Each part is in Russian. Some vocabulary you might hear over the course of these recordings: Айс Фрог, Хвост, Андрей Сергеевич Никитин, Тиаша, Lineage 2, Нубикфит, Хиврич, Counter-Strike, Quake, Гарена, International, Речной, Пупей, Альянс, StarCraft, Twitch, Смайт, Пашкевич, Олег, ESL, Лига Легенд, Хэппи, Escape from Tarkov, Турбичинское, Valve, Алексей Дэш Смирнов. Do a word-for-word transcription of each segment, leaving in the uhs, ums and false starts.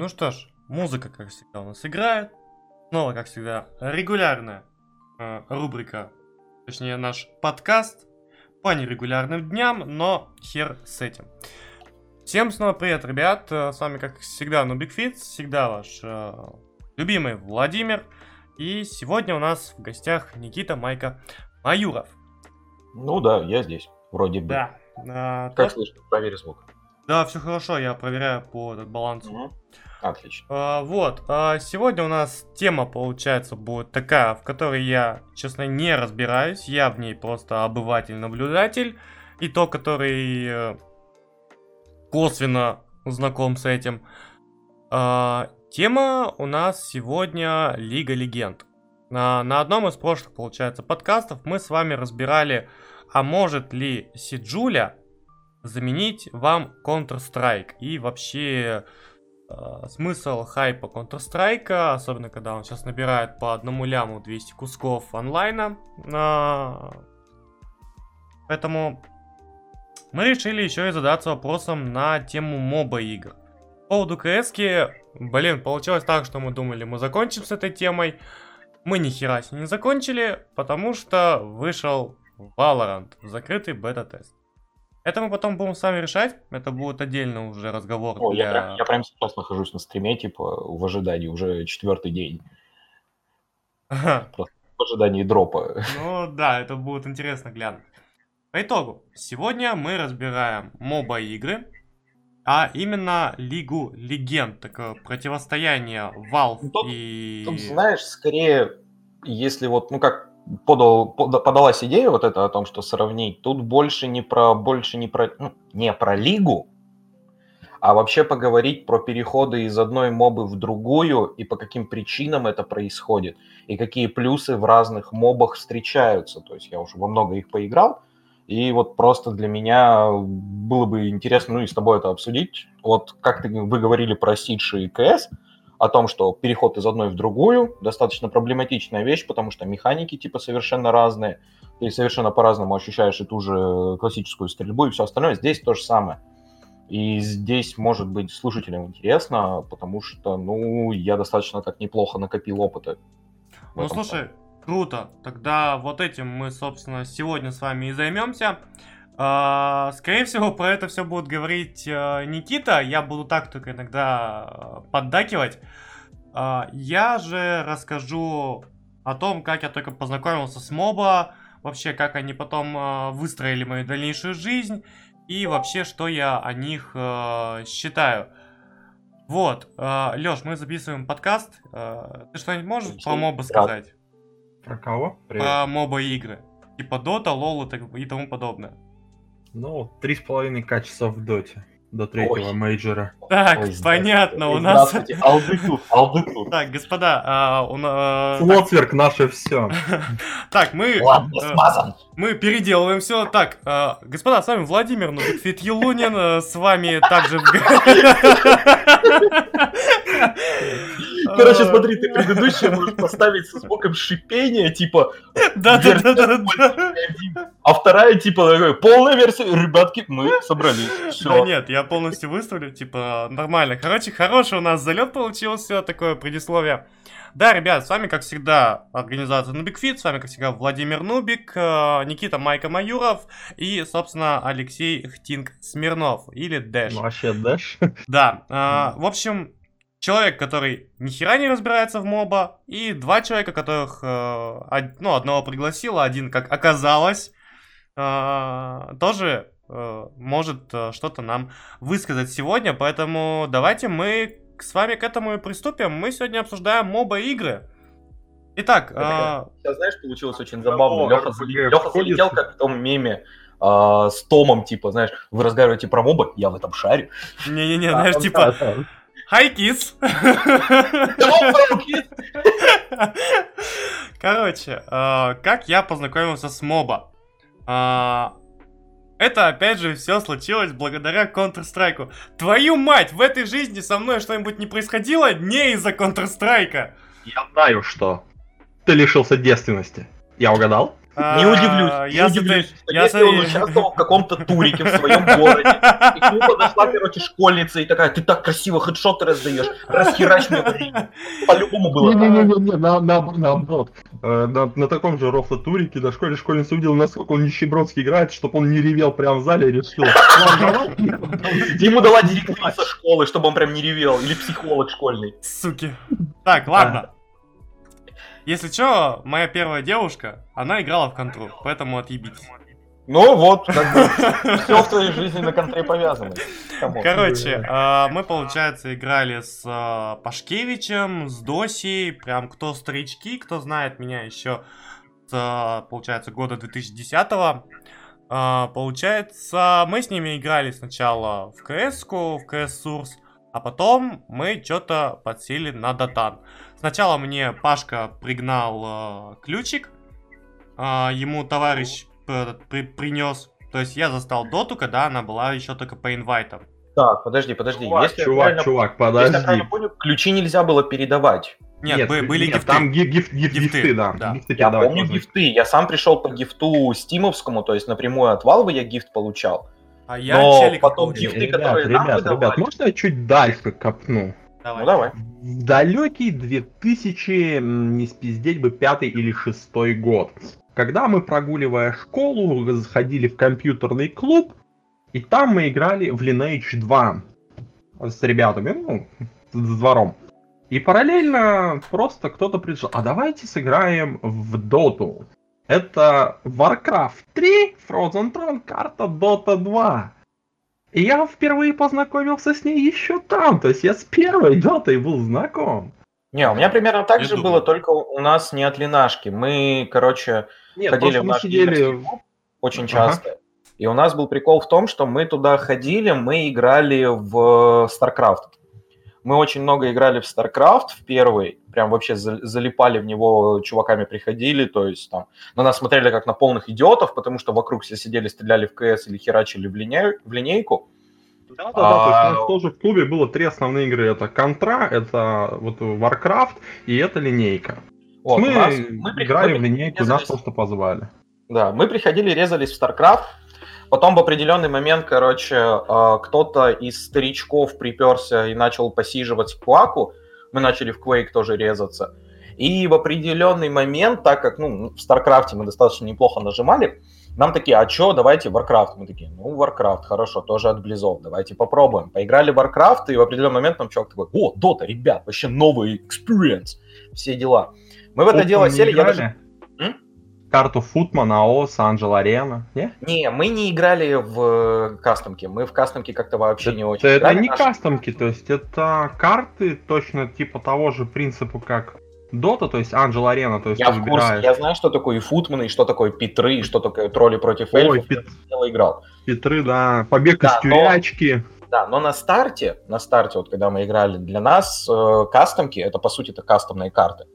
Ну что ж, музыка, как всегда, у нас играет. Снова, как всегда, регулярная э, рубрика, точнее, наш подкаст по нерегулярным дням, но хер с этим. Всем снова привет, ребят. С вами, как всегда, Нубикфит, всегда ваш э, любимый Владимир. И сегодня у нас в гостях Никита Майка Майоров. Ну да, я здесь, вроде бы. Да. А, как то... слышно? Проверь звук. Да, все хорошо, я проверяю по балансу. Угу. Отлично. А, вот, а сегодня у нас тема, получается, будет такая, в которой я, честно, не разбираюсь. Я в ней просто обыватель-наблюдатель. И то, который косвенно знаком с этим. А, тема у нас сегодня Лига Легенд. А, на одном из прошлых, получается, подкастов мы с вами разбирали, а может ли Сиджуля заменить вам Counter-Strike и вообще... смысл хайпа Counter-Strike, особенно когда он сейчас набирает по одному ляму двести кусков онлайна. Поэтому мы решили еще и задаться вопросом на тему моба игр. По поводу КСки, блин, получилось так, что мы думали, мы закончим с этой темой. Мы ни хера не закончили, потому что вышел Valorant, закрытый бета-тест. Это мы потом будем сами решать, это будет отдельно уже разговор. О, для... я, прям, я прям сейчас нахожусь на стриме, типа, в ожидании, уже четвертый день. Ага. Просто в ожидании дропа. Ну да, это будет интересно глянуть. По итогу, сегодня мы разбираем моба-игры, а именно Лигу Легенд, такое противостояние Valve тут, и... Тут, знаешь, скорее, если вот, ну как... Подал, подалась идея вот эта о том, что сравнить. Тут больше не про, больше не про, ну, не про лигу, а вообще поговорить про переходы из одной мобы в другую и по каким причинам это происходит, и какие плюсы в разных мобах встречаются. То есть я уже во много их поиграл, и вот просто для меня было бы интересно, ну и с тобой это обсудить. Вот как вы говорили про Сидж и КС, о том, что переход из одной в другую достаточно проблематичная вещь, потому что механики типа совершенно разные, ты совершенно по-разному ощущаешь и ту же классическую стрельбу и все остальное. Здесь то же самое. И здесь, может быть, слушателям интересно, потому что, ну, я достаточно так неплохо накопил опыта. Ну, слушай, плане. Круто. Тогда вот этим мы, собственно, сегодня с вами и займемся. Скорее всего, про это все будет говорить Никита. Я буду так только иногда поддакивать. Я же расскажу о том, как я только познакомился с моба, вообще, как они потом выстроили мою дальнейшую жизнь и вообще, что я о них считаю. Вот, Лёш, мы записываем подкаст. Ты что-нибудь можешь про моба сказать? Про кого? Привет. Про моба игры. Типа Dota, LoL и тому подобное. Ну, три с половиной к часов в доте до третьего Ой. мейджора. Так, Ой, понятно, у нас... Алды тут, алды тут. Так, господа, а, у нас... Слотверк наше все. Так, мы... Ладно, смазан. Мы переделываем все. Так, а, господа, с вами Владимир Нубикфит Елунин, с вами также... Короче, смотри, ты предыдущий можешь поставить со звуком шипения, типа... Да-да-да-да-да. А вторая, типа, полная версия, ребятки, мы собрались. Все. Да нет, я полностью выставлю, типа, нормально. Короче, хороший у нас залет получился, такое предисловие. Да, ребят, с вами, как всегда, организация Нубикфит, с вами, как всегда, Владимир Нубик, Никита Майка Майоров и, собственно, Алексей Хтинг Смирнов, или Дэш. Ну, вообще Дэш. Да, э, в общем... Человек, который ни хера не разбирается в моба, и два человека, которых, э, ну, одного пригласил, а один, как оказалось, э, тоже э, может э, что-то нам высказать сегодня, поэтому давайте мы с вами к этому и приступим. Мы сегодня обсуждаем моба-игры. Итак... Э... Сейчас, знаешь, получилось очень забавно. Лёха, Лёха залетел, как в том меме. А, с Томом, типа, знаешь, вы разговариваете про моба, я в этом шарю. Не-не-не, знаешь, типа... Hi, kids! Короче, э, как я познакомился с моба. Э, это, опять же, все случилось благодаря Counter-Strike. Твою мать, в этой жизни со мной что-нибудь не происходило не из-за Counter-Strike. Я знаю, что ты лишился девственности. Я угадал? Не удивлюсь. Я не удивлюсь. Я если он участвовал в каком-то турике в своем городе, и к нему подошла, короче, школьница и такая: ты так красиво хедшоты раздаешь, расхерачь меня. По-любому было. Не-не-не, наоборот. На таком же рофло-турике на школе школьница увидела, насколько он нищебродски играет, чтобы он не ревел прям в зале, и решил. Ему дала директриса школы, чтобы он прям не ревел. Или психолог школьный. Суки. Так, ладно. Если чё, моя первая девушка, она играла в контру, поэтому отъебитесь. Ну вот, как бы, все в твоей жизни на контре повязано. Короче, мы, получается, играли с Пашкевичем, с Досей, прям кто старички, кто знает меня еще с, получается, года две тысячи десятого. Получается, мы с ними играли сначала в КС-ку, в КС-сурс, а потом мы что-то подсели на дотан. Сначала мне Пашка пригнал э, ключик, э, ему товарищ э, при, принес. То есть я застал доту, когда она была еще только по инвайтам. Так, подожди, подожди. Чувак, если чувак, чувак, подожди. Если я правильно понял, ключи нельзя было передавать. Нет, нет бы, были нет, гифты. Там гиф, гиф, гиф, гифты, гифты, да. да. Гифты я помню можно. Гифты. Я сам пришел по гифту стимовскому, то есть напрямую от Valve я гифт получал. А я но челик потом помню. Гифты, ребят, которые ребят, нам ребят, выдавали. Ребят, можно я чуть дальше копну? Давай. Ну давай. В далекий две тысячи, не спиздеть бы, пятый или шестой год, когда мы, прогуливая школу, заходили в компьютерный клуб, и там мы играли в Lineage два с ребятами, ну, с двором. И параллельно просто кто-то пришел, а давайте сыграем в Доту. Это Warcraft три, Frozen Throne, карта Дота два. И я впервые познакомился с ней еще там, то есть я с первой дотой был знаком. Не, у меня примерно так не же думаю. Было, только у нас не от Линашки. Мы, короче, Нет, ходили в наш сидели... очень часто. Ага. И у нас был прикол в том, что мы туда ходили, мы играли в StarCraft. Мы очень много играли в StarCraft в первый, прям вообще залипали в него, чуваками приходили, то есть там на нас смотрели как на полных идиотов, потому что вокруг все сидели, стреляли в КС или херачили в, линя... в линейку. Да-да-да, а... то есть у нас тоже в клубе было три основные игры, это Контра, это вот Warcraft и это линейка. Вот, мы нас... мы играли мы... в линейку, резались... нас просто позвали. Да, мы приходили, резались в StarCraft. Потом в определенный момент, короче, кто-то из старичков приперся и начал посиживать Кваку. Мы начали в Quake тоже резаться. И в определенный момент, так как ну, в StarCraft мы достаточно неплохо нажимали, нам такие, а чё, давайте Warcraft. Мы такие, ну, Warcraft, хорошо, тоже от Blizzard, давайте попробуем. Поиграли в Warcraft, и в определенный момент нам чувак такой, о, Dota, ребят, вообще новый experience, все дела. Мы в это Оп, дело сели, я даже... Карту Футман, АОС, Анджел Арена, не? Не, мы не играли в кастомки, мы в кастомки как-то вообще это, не очень это играли. Это не наши... кастомки, то есть это карты точно типа того же принципа, как Дота, то есть Анджел Арена, то есть я ты в курсе, выбираешь... Я знаю, что такое и Футман, и что такое Петры, и что такое Тролли против Эльфов, Ой, Пет... я играл. Петры, да, Побег да, из тюрячки. Но... Да, но на старте, на старте, вот когда мы играли, для нас э, кастомки, это по сути это кастомные карты.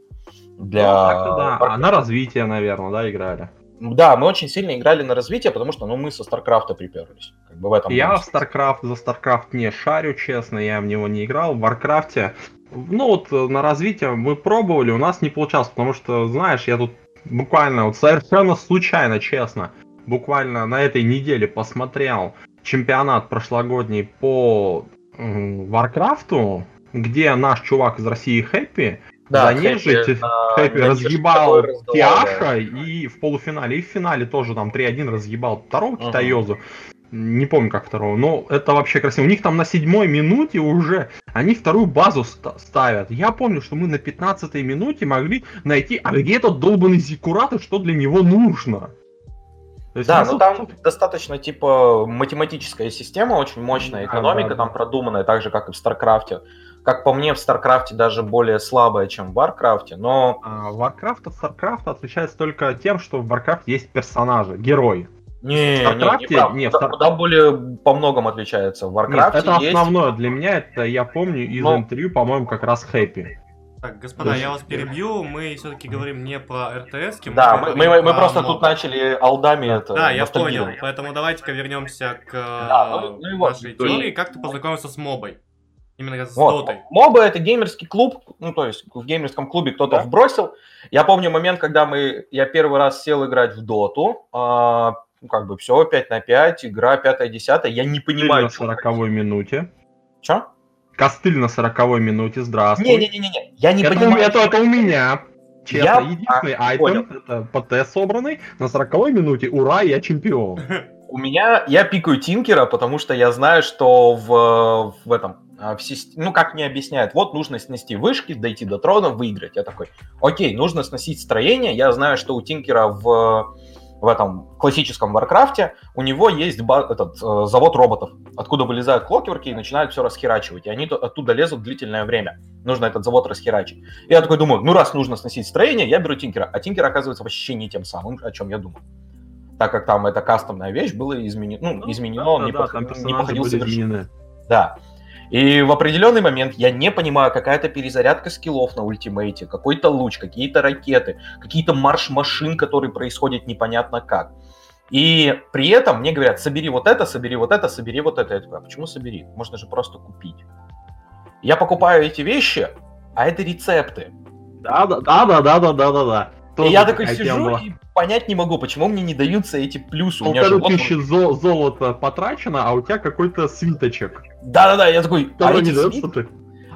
Для... Ну, да. А на развитие, наверное, да, играли? Да, мы очень сильно играли на развитие, потому что ну, мы со StarCraft'а приперлись. Как бы в этом я в StarCraft, за StarCraft не шарю, честно, я в него не играл. В Warcraft'е, ну вот на развитие мы пробовали, у нас не получалось, потому что, знаешь, я тут буквально, вот совершенно случайно, честно, буквально на этой неделе посмотрел чемпионат прошлогодний по Warcraft'у, где наш чувак из России Хэппи, Да, Занежить, Хэппи разъебал Тиаша и в полуфинале, и в финале тоже там три один разъебал второго uh-huh. китаёзу. Не помню, как второго, но это вообще красиво. У них там на седьмой минуте уже они вторую базу ст- ставят. Я помню, что мы на пятнадцатой минуте могли найти, а где этот долбанный Зиккурат и что для него нужно. Да, но там достаточно типа математическая система, очень мощная экономика, да, да, там да. продуманная, так же, как и в StarCraft'е. Как по мне, в StarCraft'е даже более слабая, чем в Warcraft'е, но... Warcraft от StarCraft'а отличается только тем, что в Warcraft'е есть персонажи, герои. Не, не, не, не, не Стар... куда более по многому отличается. В Warcraft'е Нет, это есть... основное для меня, это я помню из но... интервью, по-моему, как раз Хэппи. Так, господа, да. я вас перебью, мы все-таки говорим не по РТСке. Да, мы, мы, мы просто много. Тут начали алдами это. Да, я понял, поэтому давайте-ка вернемся к да, ну, ну, вашей вот, теории, как ты познакомился с мобой. Именно с вот. Дотой. Моба — это геймерский клуб, ну, то есть в геймерском клубе кто-то да? вбросил. Я помню момент, когда мы, я первый раз сел играть в доту, а, как бы все, пять на пять, игра пятая-десятая, я не понимаю, что... На сороковой минуте. Че? Костыль на сороковой минуте, здравствуй. Не-не-не, я не это, понимаю... Это, это у меня... Честно, я... единственный а, айтем, понял. Это ПТ собранный, на сороковой минуте, ура, я чемпион. У меня, я пикаю Тинкера, потому что я знаю, что в, в этом, в сист... ну как мне объясняют, вот нужно снести вышки, дойти до трона, выиграть. Я такой, окей, нужно сносить строение, я знаю, что у Тинкера в, в этом классическом Warcraft'е у него есть ба... этот, э, завод роботов, откуда вылезают клокерки и начинают все расхерачивать, и они т- оттуда лезут длительное время. Нужно этот завод расхерачить. И я такой думаю, ну раз нужно сносить строение, я беру Тинкера. А Тинкер оказывается вообще не тем самым, о чем я думал. Так как там эта кастомная вещь была изменена, ну, изменено, ну, да, он да, не, да, подходил, не походил совершенно. Да. И в определенный момент я не понимаю, какая-то перезарядка скиллов на ультимейте, какой-то луч, какие-то ракеты, какие-то марш-машин, которые происходят непонятно как. И при этом мне говорят, собери вот это, собери вот это, собери вот это. Я такой, а почему собери? Можно же просто купить. Я покупаю эти вещи, а это рецепты. Да-да-да-да-да-да-да-да. И я такой сижу была. И понять не могу, почему мне не даются эти плюсы. Полторы тысячи зо- золота потрачено, а у тебя какой-то свиточек. Да-да-да, я такой, а эти, дает, свит...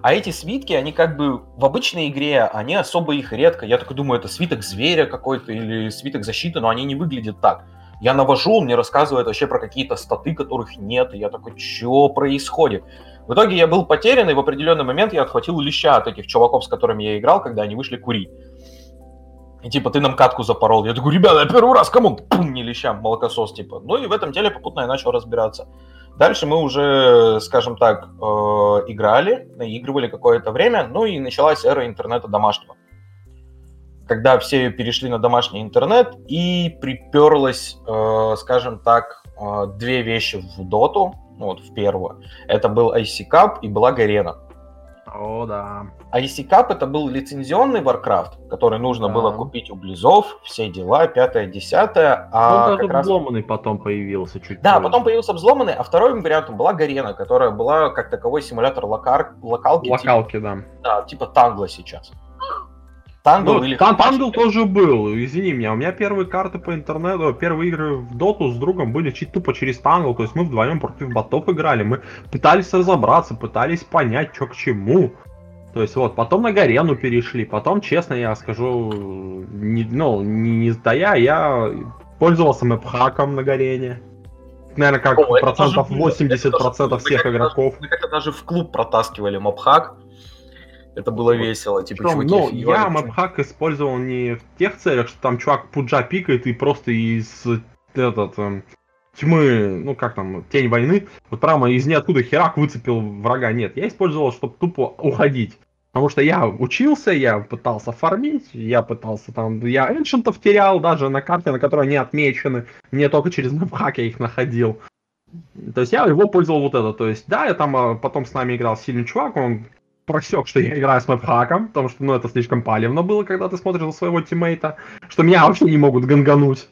а эти свитки, они как бы в обычной игре, они особо их редко. Я такой думаю, это свиток зверя какой-то или свиток защиты, но они не выглядят так. Я навожу, он мне рассказывает вообще про какие-то статы, которых нет, и я такой, что происходит? В итоге я был потерян, и в определенный момент я отхватил леща от этих чуваков, с которыми я играл, когда они вышли курить. И типа, ты нам катку запорол. Я такой, ребята, я первый раз, кому? Пум, не лещам, молокосос, типа. Ну и в этом деле попутно я начал разбираться. Дальше мы уже, скажем так, играли, наигрывали какое-то время, ну и началась эра интернета домашнего. Когда все перешли на домашний интернет, и приперлось, скажем так, две вещи в доту, вот в первую. Это был ай си кап и была Гарена. О, да. ай си Cup это был лицензионный Warcraft, который нужно да. было купить у Близов, все дела, пятое, десятое. А он даже взломанный раз... потом появился чуть Да, позже. Потом появился взломанный, а вторым вариантом была Гарена, которая была как таковой симулятор локар... локалки. Локалки, типа... да. Да, типа Тангла сейчас. Тангл ну, или... Тан- Тангл тоже был, извини меня, у меня первые карты по интернету, первые игры в доту с другом были тупо через Тангл, то есть мы вдвоем против ботов играли, мы пытались разобраться, пытались понять, что к чему. То есть вот, потом на Гарену перешли, потом, честно, я скажу, не, ну, не, не сдая, я пользовался мэпхаком на Гарене. Наверное, как О, процентов восемьдесят процентов процентов всех мы игроков. Даже, мы как-то даже в клуб протаскивали мэпхак. Это было весело, типа, Причем, чуваки... Ну, фигуры, я мапхак использовал не в тех целях, что там чувак пуджа пикает и просто из этот, тьмы, ну как там, тень войны, вот прямо из ниоткуда херак выцепил врага. Нет, я использовал, чтобы тупо уходить. Потому что я учился, я пытался фармить, я пытался там... Я эншентов терял даже на карте, на которой они отмечены. Мне только через мапхак я их находил. То есть я его пользовал вот это. То есть, да, я там потом с нами играл сильный чувак, он... просек, что я играю с мэпхаком, потому что, ну, это слишком палевно было, когда ты смотришь на своего тиммейта, что меня вообще не могут гангануть.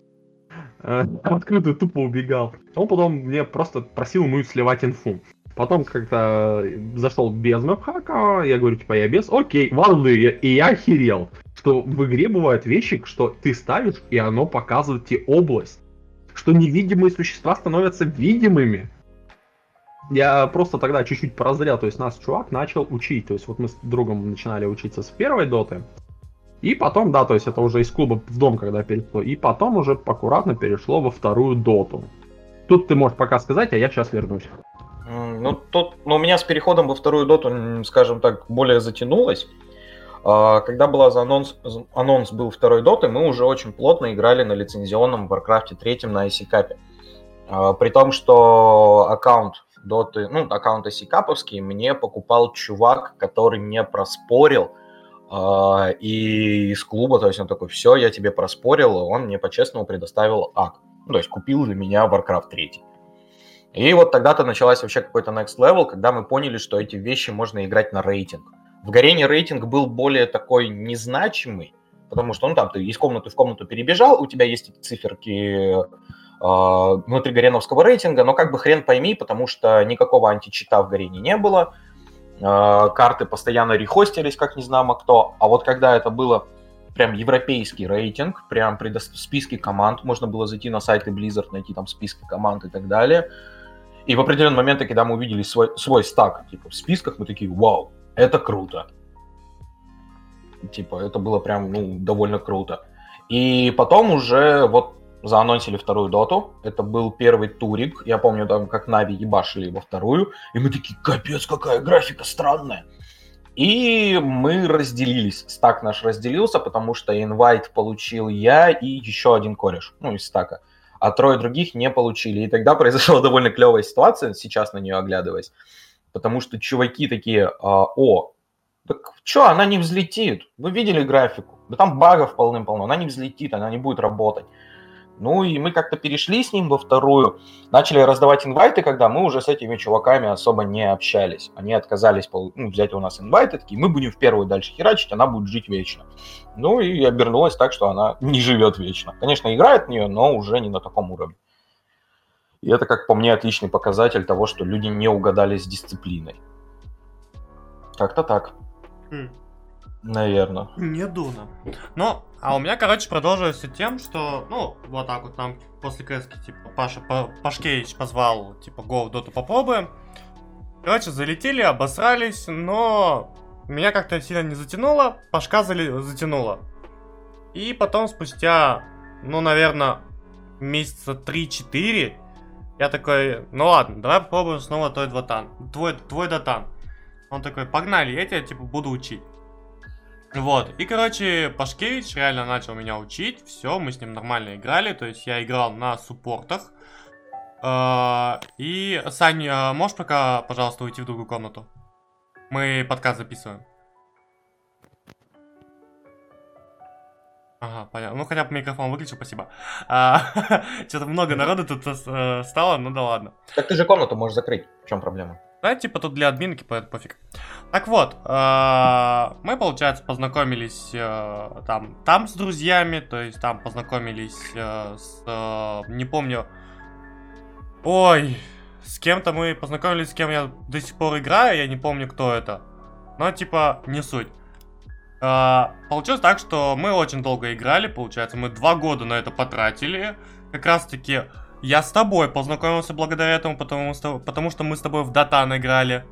Я открыто тупо убегал. Он потом мне просто просил ему сливать инфу. Потом как-то зашел без мэпхака, я говорю, типа, я без, окей, варды, и я охерел, что в игре бывают вещи, что ты ставишь, и оно показывает тебе область, что невидимые существа становятся видимыми. Я просто тогда чуть-чуть прозрел, то есть нас чувак начал учить, то есть вот мы с другом начинали учиться с первой доты, и потом, да, то есть это уже из клуба в дом, когда перешло, и потом уже аккуратно перешло во вторую доту. Тут ты можешь пока сказать, а я сейчас вернусь. Ну, тут, ну, у меня с переходом во вторую доту, скажем так, более затянулось. Когда был анонс, анонс был второй доты, мы уже очень плотно играли на лицензионном Warcraft три на ай си капе. При том, что аккаунт доты, ну, аккаунты сикаповские мне покупал чувак, который мне проспорил э, и из клуба, то есть он такой, все, я тебе проспорил, и он мне по-честному предоставил ак, ну, то есть купил для меня Warcraft три. И вот тогда-то началась вообще какой-то next level, когда мы поняли, что эти вещи можно играть на рейтинг. В Гарене рейтинг был более такой незначимый, потому что, ну, там, ты из комнаты в комнату перебежал, у тебя есть циферки... внутри гареновского рейтинга, но как бы хрен пойми, потому что никакого античита в Гарене не было, карты постоянно рехостились, как не знамо кто, а вот когда это было прям европейский рейтинг, прям при списке команд, можно было зайти на сайты Blizzard, найти там списки команд и так далее, и в определенный момент, когда мы увидели свой, свой стак типа в списках, мы такие: вау, это круто. Типа, это было прям, ну, довольно круто. И потом уже вот заанонсили вторую доту. Это был первый турик. Я помню, там как Na'Vi ебашили во вторую. И мы такие: капец, какая графика странная. И мы разделились. Стак наш разделился, потому что инвайт получил я и еще один кореш, ну, из стака. А трое других не получили. И тогда произошла довольно клевая ситуация, сейчас на нее оглядываясь. Потому что чуваки такие: о, так что, она не взлетит. Вы видели графику? Да там багов полным-полно. Она не взлетит, она не будет работать. Ну и мы как-то перешли с ним во вторую, начали раздавать инвайты, когда мы уже с этими чуваками особо не общались. Они отказались пол... ну, взять у нас инвайты, такие: мы будем в первую дальше херачить, она будет жить вечно. Ну и обернулось так, что она не живет вечно. Конечно, играет в нее, но уже не на таком уровне. И это, как по мне, отличный показатель того, что люди не угадали с дисциплиной. Как-то так. Хм. Наверное. Не дуно. Но... А у меня, короче, продолжилось все тем, что, ну, вот так вот нам после кэски, типа, Паша, Пашкевич позвал, типа, го в доту попробуем. Короче, залетели, обосрались, но меня как-то сильно не затянуло, Пашка зали... затянуло. И потом спустя, ну, наверное, месяца три-четыре я такой: ну ладно, давай попробуем снова твой дотан. Твой, твой дотан. Он такой: погнали, я тебя, типа, буду учить. Вот, и, короче, Пашкевич реально начал меня учить, все, мы с ним нормально играли, то есть я играл на суппортах. И, Сань, можешь пока, пожалуйста, уйти в другую комнату? Мы подкаст записываем. Ага, понятно, ну хотя бы микрофон выключил, спасибо. Что-то много народу тут стало, ну да ладно. Так ты же комнату можешь закрыть, в чем проблема? Да, типа тут для админки пофиг. Так вот, мы, получается, познакомились там, там с друзьями, то есть там познакомились с, не помню, ой, с кем-то мы познакомились, с кем я до сих пор играю, я не помню, кто это, но типа не суть. Получилось так, что мы очень долго играли, получается, мы два года на это потратили, как раз-таки... Я с тобой познакомился благодаря этому, потому, потому что мы с тобой в дотан играли.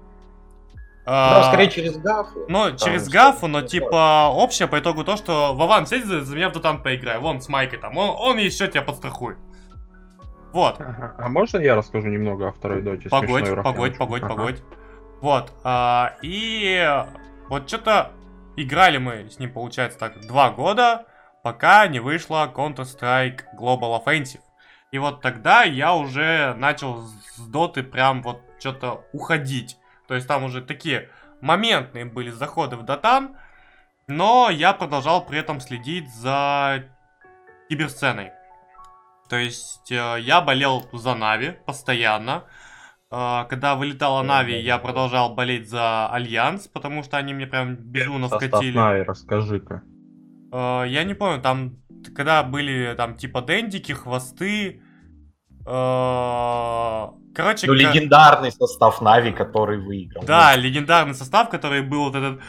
Да, а, скорее через гафу. Ну, там, через гафу, но типа общее по итогу то, что: Вован, сядь за, за меня в дотан поиграй, вон с Майкой там, он, он еще тебя подстрахует. Вот. А, а можно я расскажу немного о второй доте? Погодь, погодь, погодь, ага. погодь. Вот, а, и вот что-то играли мы с ним, получается, так, два года, пока не вышла Counter-Strike Global Offensive. И вот тогда я уже начал с доты прям вот что-то уходить. То есть там уже такие моментные были заходы в дотан, но я продолжал при этом следить за киберсценой. То есть я болел за Na'Vi постоянно. Когда вылетала Na'Vi, я продолжал болеть за Альянс, потому что они мне прям безумно вкатили. Na'Vi, расскажи-ка. Я не помню, там когда были там типа дендики, хвосты... Короче, ну, как... легендарный состав Na'Vi, который выиграл. Да, легендарный состав, который был вот этот...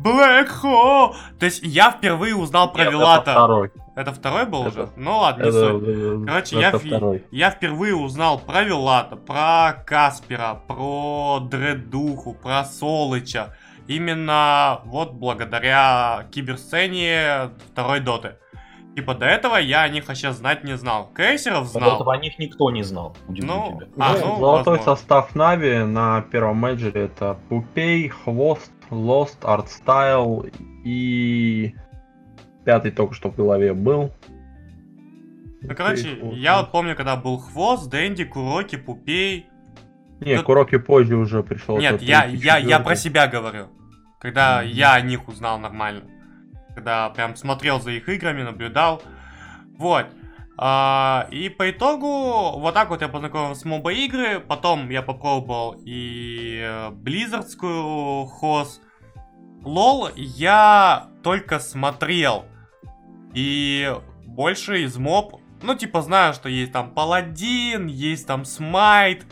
Black Hole! То есть я впервые узнал про Вилата. Это второй. Это второй был это... уже? Ну ладно, не это... суть. Короче, я, в... я впервые узнал про Вилата, про Каспера, про Дредуху, про Солыча. Именно вот благодаря киберсцене второй доты. Типа до этого я о них вообще знать не знал. Кейсеров знал. До этого о них никто не знал. Ну, а, ну, ну, золотой возможно. Состав Na'Vi на первом мейджоре — это Пупей, Хвост, Lost, Artstyle и пятый только что в голове был. Ну, короче, Пупей, я вот помню, когда был Хвост, Дэнди, Kuroky, Пупей. Не, Тут... Kuroky позже уже пришел. Нет, я, я, я про себя говорю. Когда mm-hmm. я о них узнал нормально. Когда прям смотрел за их играми, наблюдал. Вот. А, и по итогу вот так вот я познакомился с моба игры. Потом я попробовал и Blizzardскую хоз. Лол я только смотрел. И больше из моб. Ну, типа, знаю, что есть там Паладин, есть там Смайт.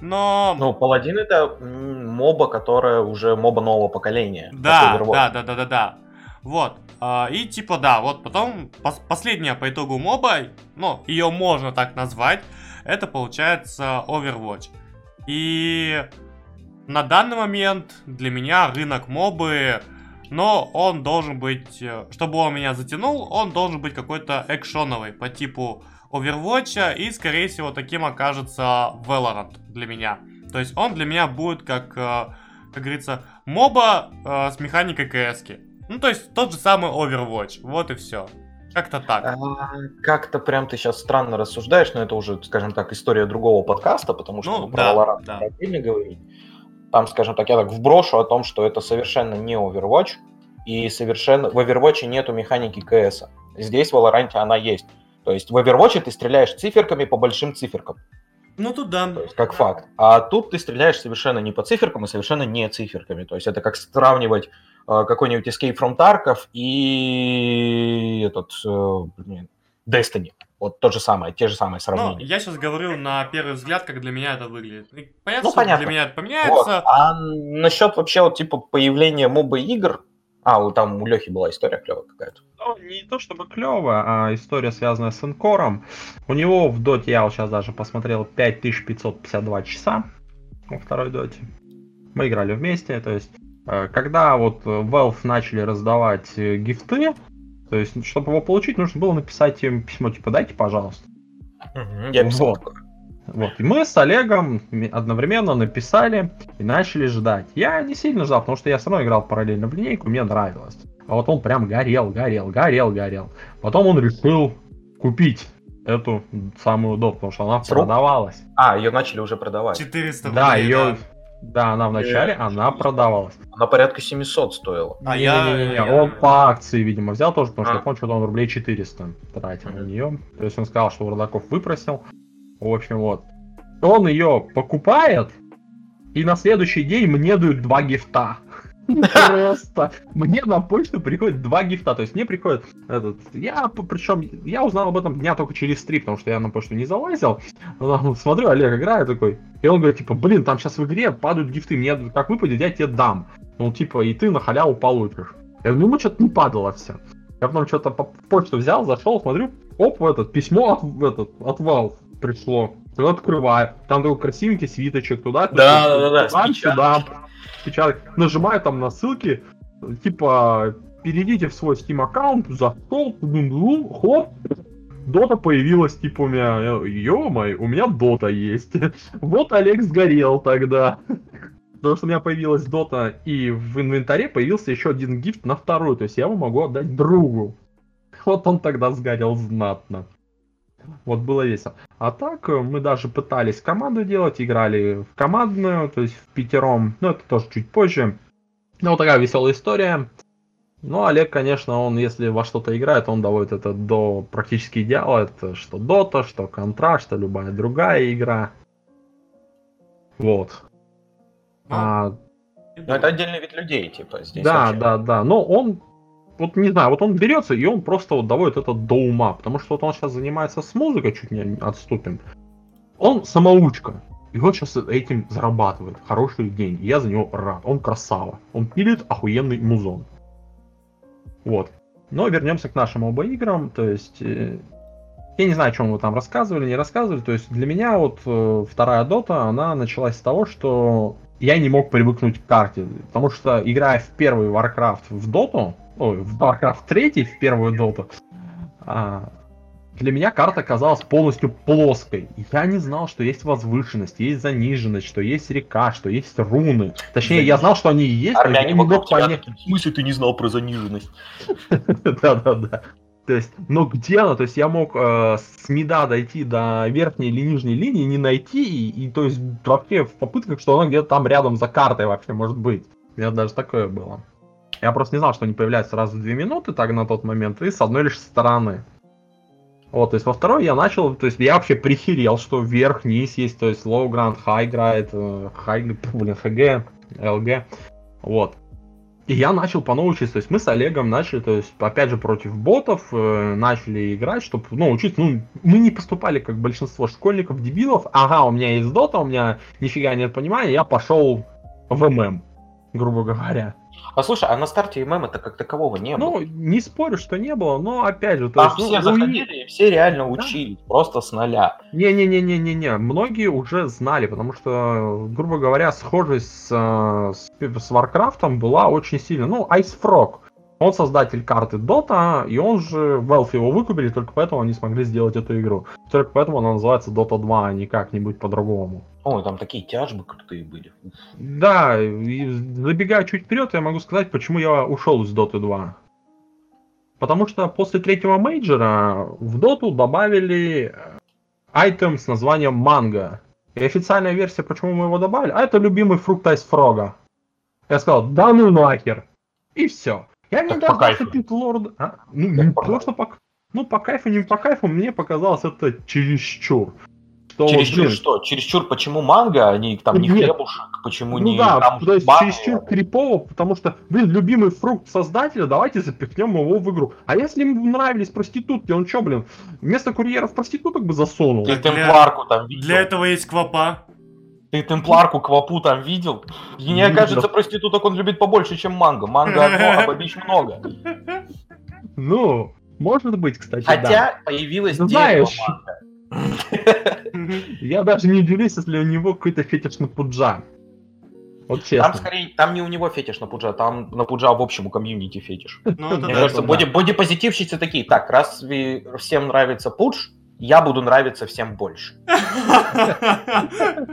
но... Ну, паладин — это моба, которая уже моба нового поколения. Да, да, да, да, да, да. Вот. И типа да, вот потом последняя по итогу моба, ну, ее можно так назвать, это получается Overwatch. И на данный момент для меня рынок мобы, но он должен быть, чтобы он меня затянул, он должен быть какой-то экшоновый по типу Overwatch, и скорее всего таким окажется Valorant для меня. То есть он для меня будет как, как говорится, моба с механикой КС-ки. Ну, то есть тот же самый Overwatch, вот и все. Как-то так. А, как-то прям ты сейчас странно рассуждаешь, но это уже, скажем так, история другого подкаста, потому что ну, мы да, про Valorant да. отдельно говорить. Там, скажем так, я так вброшу о том, что это совершенно не Overwatch, и совершенно в Overwatch нету механики КС. Здесь в Valorant она есть. То есть в Overwatch ты стреляешь циферками по большим циферкам. Ну, тут да. То есть, как факт. А тут ты стреляешь совершенно не по циферкам и совершенно не циферками. То есть это как сравнивать э, какой-нибудь Escape from Tarkov и этот э, Destiny. Вот то же самое, те же самые сравнения. Ну, я сейчас говорю на первый взгляд, как для меня это выглядит. Понятно, ну, понятно. Что для меня это поменяется. Вот. А насчет вообще вот типа появления моба игр, а, там у Лехи была история клевая какая-то. Ну, не то чтобы клевая, а история, связанная с энкором. У него в доте, я вот сейчас даже посмотрел, пять тысяч пятьсот пятьдесят два часа во второй доте. Мы играли вместе, то есть, когда вот Valve начали раздавать гифты, то есть, чтобы его получить, нужно было написать им письмо, типа, дайте, пожалуйста. Угу, я писал. Вот. Вот, и мы с Олегом одновременно написали и начали ждать. Я не сильно ждал, потому что я все равно играл параллельно в линейку, мне нравилось. А вот он прям горел, горел, горел, горел. Потом он решил купить эту самую доту, потому что она Срок? продавалась. А, ее начали уже продавать. четыреста рублей, да. Ее... Да, она вначале, yeah. она продавалась. Она порядка семьсот стоила. А не, я... Не, не, не. Он я... по акции, видимо, взял тоже, потому что, а. я помню, что он рублей четыреста тратил mm-hmm. на нее. То есть он сказал, что Рудаков выпросил. В общем, вот. Он ее покупает, и на следующий день мне дают два гифта. Просто. Мне на почту приходит два гифта. То есть мне приходит этот... Я, причем, я узнал об этом дня только через три, потому что я на почту не залазил. Смотрю, Олег играет такой. И он говорит, типа, блин, там сейчас в игре падают гифты. Мне как выпадет, я тебе дам. Ну, типа, и ты на халяву получишь. Я говорю, ну, что-то не падало все. Я потом что-то по почту взял, зашел, смотрю. Оп, этот, письмо от, этот, от Valve пришло. Я открываю. Там такой красивенький свиточек туда. Да, туда, да, да, туда, да. Сюда. Сейчас нажимаю там на ссылки. Типа, перейдите в свой Steam аккаунт, зашел, хоп, Дота появилась, типа, у меня, ё-моё, у меня Дота есть. Вот Олег сгорел тогда. Потому что у меня появилась Дота, и в инвентаре появился еще один гифт на вторую, то есть я его могу отдать другу. Вот он тогда сгорел знатно. Вот было весело. А так мы даже пытались команду делать, играли в командную, то есть в пятером. Но это тоже чуть позже. Ну вот такая веселая история. Но Олег, конечно, он если во что-то играет, он доводит это до практически идеала. Это что Дота, что Контра, что любая другая игра. Вот. А... Но это отдельный вид людей, типа, здесь. Да, вообще. да, да. Но он... Вот не знаю, вот он берется и он просто вот доводит это до ума, потому что вот он сейчас занимается с музыкой, чуть не отступим. Он самоучка, и он сейчас этим зарабатывает хорошие деньги, я за него рад, он красава, он пилит охуенный музон. Вот. Но вернемся к нашим оба играм, то есть, э, я не знаю, о чем вы там рассказывали, не рассказывали, то есть для меня вот э, вторая дота, она началась с того, что я не мог привыкнуть к карте, потому что играя в первый Warcraft в доту, Ой, в Warcraft три, в первую доту, а, для меня карта казалась полностью плоской. Я не знал, что есть возвышенность, есть заниженность, что есть река, что есть руны. Точнее, я знал, что они есть, но я не мог понять. В смысле ты не знал про заниженность? Да-да-да. То есть, но где она? То есть я мог э, с мида дойти до верхней или нижней линии, не найти, и, и то есть вообще в попытках, что она где-то там рядом за картой вообще может быть. У меня даже такое было. Я просто не знал, что они появляются сразу в две минуты, так на тот момент, и с одной лишь стороны. Вот, то есть во второй я начал, то есть я вообще прихерел, что вверх, низ есть, то есть low ground, high ground, high, блин, эйч джи, эл джи. Вот. И я начал по-новому учиться, то есть мы с Олегом начали, то есть опять же против ботов, э, начали играть, чтобы, ну, учиться, ну, мы не поступали как большинство школьников, дебилов, ага, у меня есть дота, у меня нифига нет понимания, я пошел в ММ, грубо говоря. А слушай, а на старте ММ это как такового не было? Ну, не спорю, что не было, но опять же... Там все ну, заходили и все реально учили, да? Просто с нуля. Не-не-не-не-не-не, многие уже знали, потому что, грубо говоря, схожесть с, с, с Warcraft была очень сильная. Ну, Ice Frog, он создатель карты Dota, и он же, Valve его выкупили, только поэтому они смогли сделать эту игру. Только поэтому она называется Дота два, а не как-нибудь по-другому. Ой, там такие тяжбы крутые были. Да, и забегая чуть вперед, я могу сказать, почему я ушел из Доты два. Потому что после третьего мейджора в Доту добавили айтем с названием манго. И официальная версия, почему мы его добавили, а это любимый фрукт Айсфрога. Я сказал, да ну нахер. И все. Я не дождался Питлорда. А? Ну, не то, что по... ну, по кайфу, не по кайфу, мне показалось это чересчур. Что чересчур вот, что? Чересчур почему манго, а не там не нет. Хлебушек, почему ну, не да, там то есть манго. Чересчур крипово, потому что, блин, любимый фрукт создателя, давайте запихнем его в игру. А если ему нравились проститутки, он что, блин, вместо курьеров проституток бы засунул? Ты темпларку там видел? Для этого есть квапа. Ты темпларку, квапу там видел? Мне видно. Кажется, проституток он любит побольше, чем манго. Манго одно, а бабич много. Ну, может быть, кстати, хотя да. Хотя появилась ну, дерево манго. Я даже не удивлюсь, если у него какой-то фетиш на пуджа. Вот честно. Там скорее, там не у него фетиш на пуджа, там на пуджа в общем у комьюнити фетиш. Ну, мне да, кажется, боди, да. Бодипозитивщицы такие, так, раз всем нравится пудж, я буду нравиться всем больше.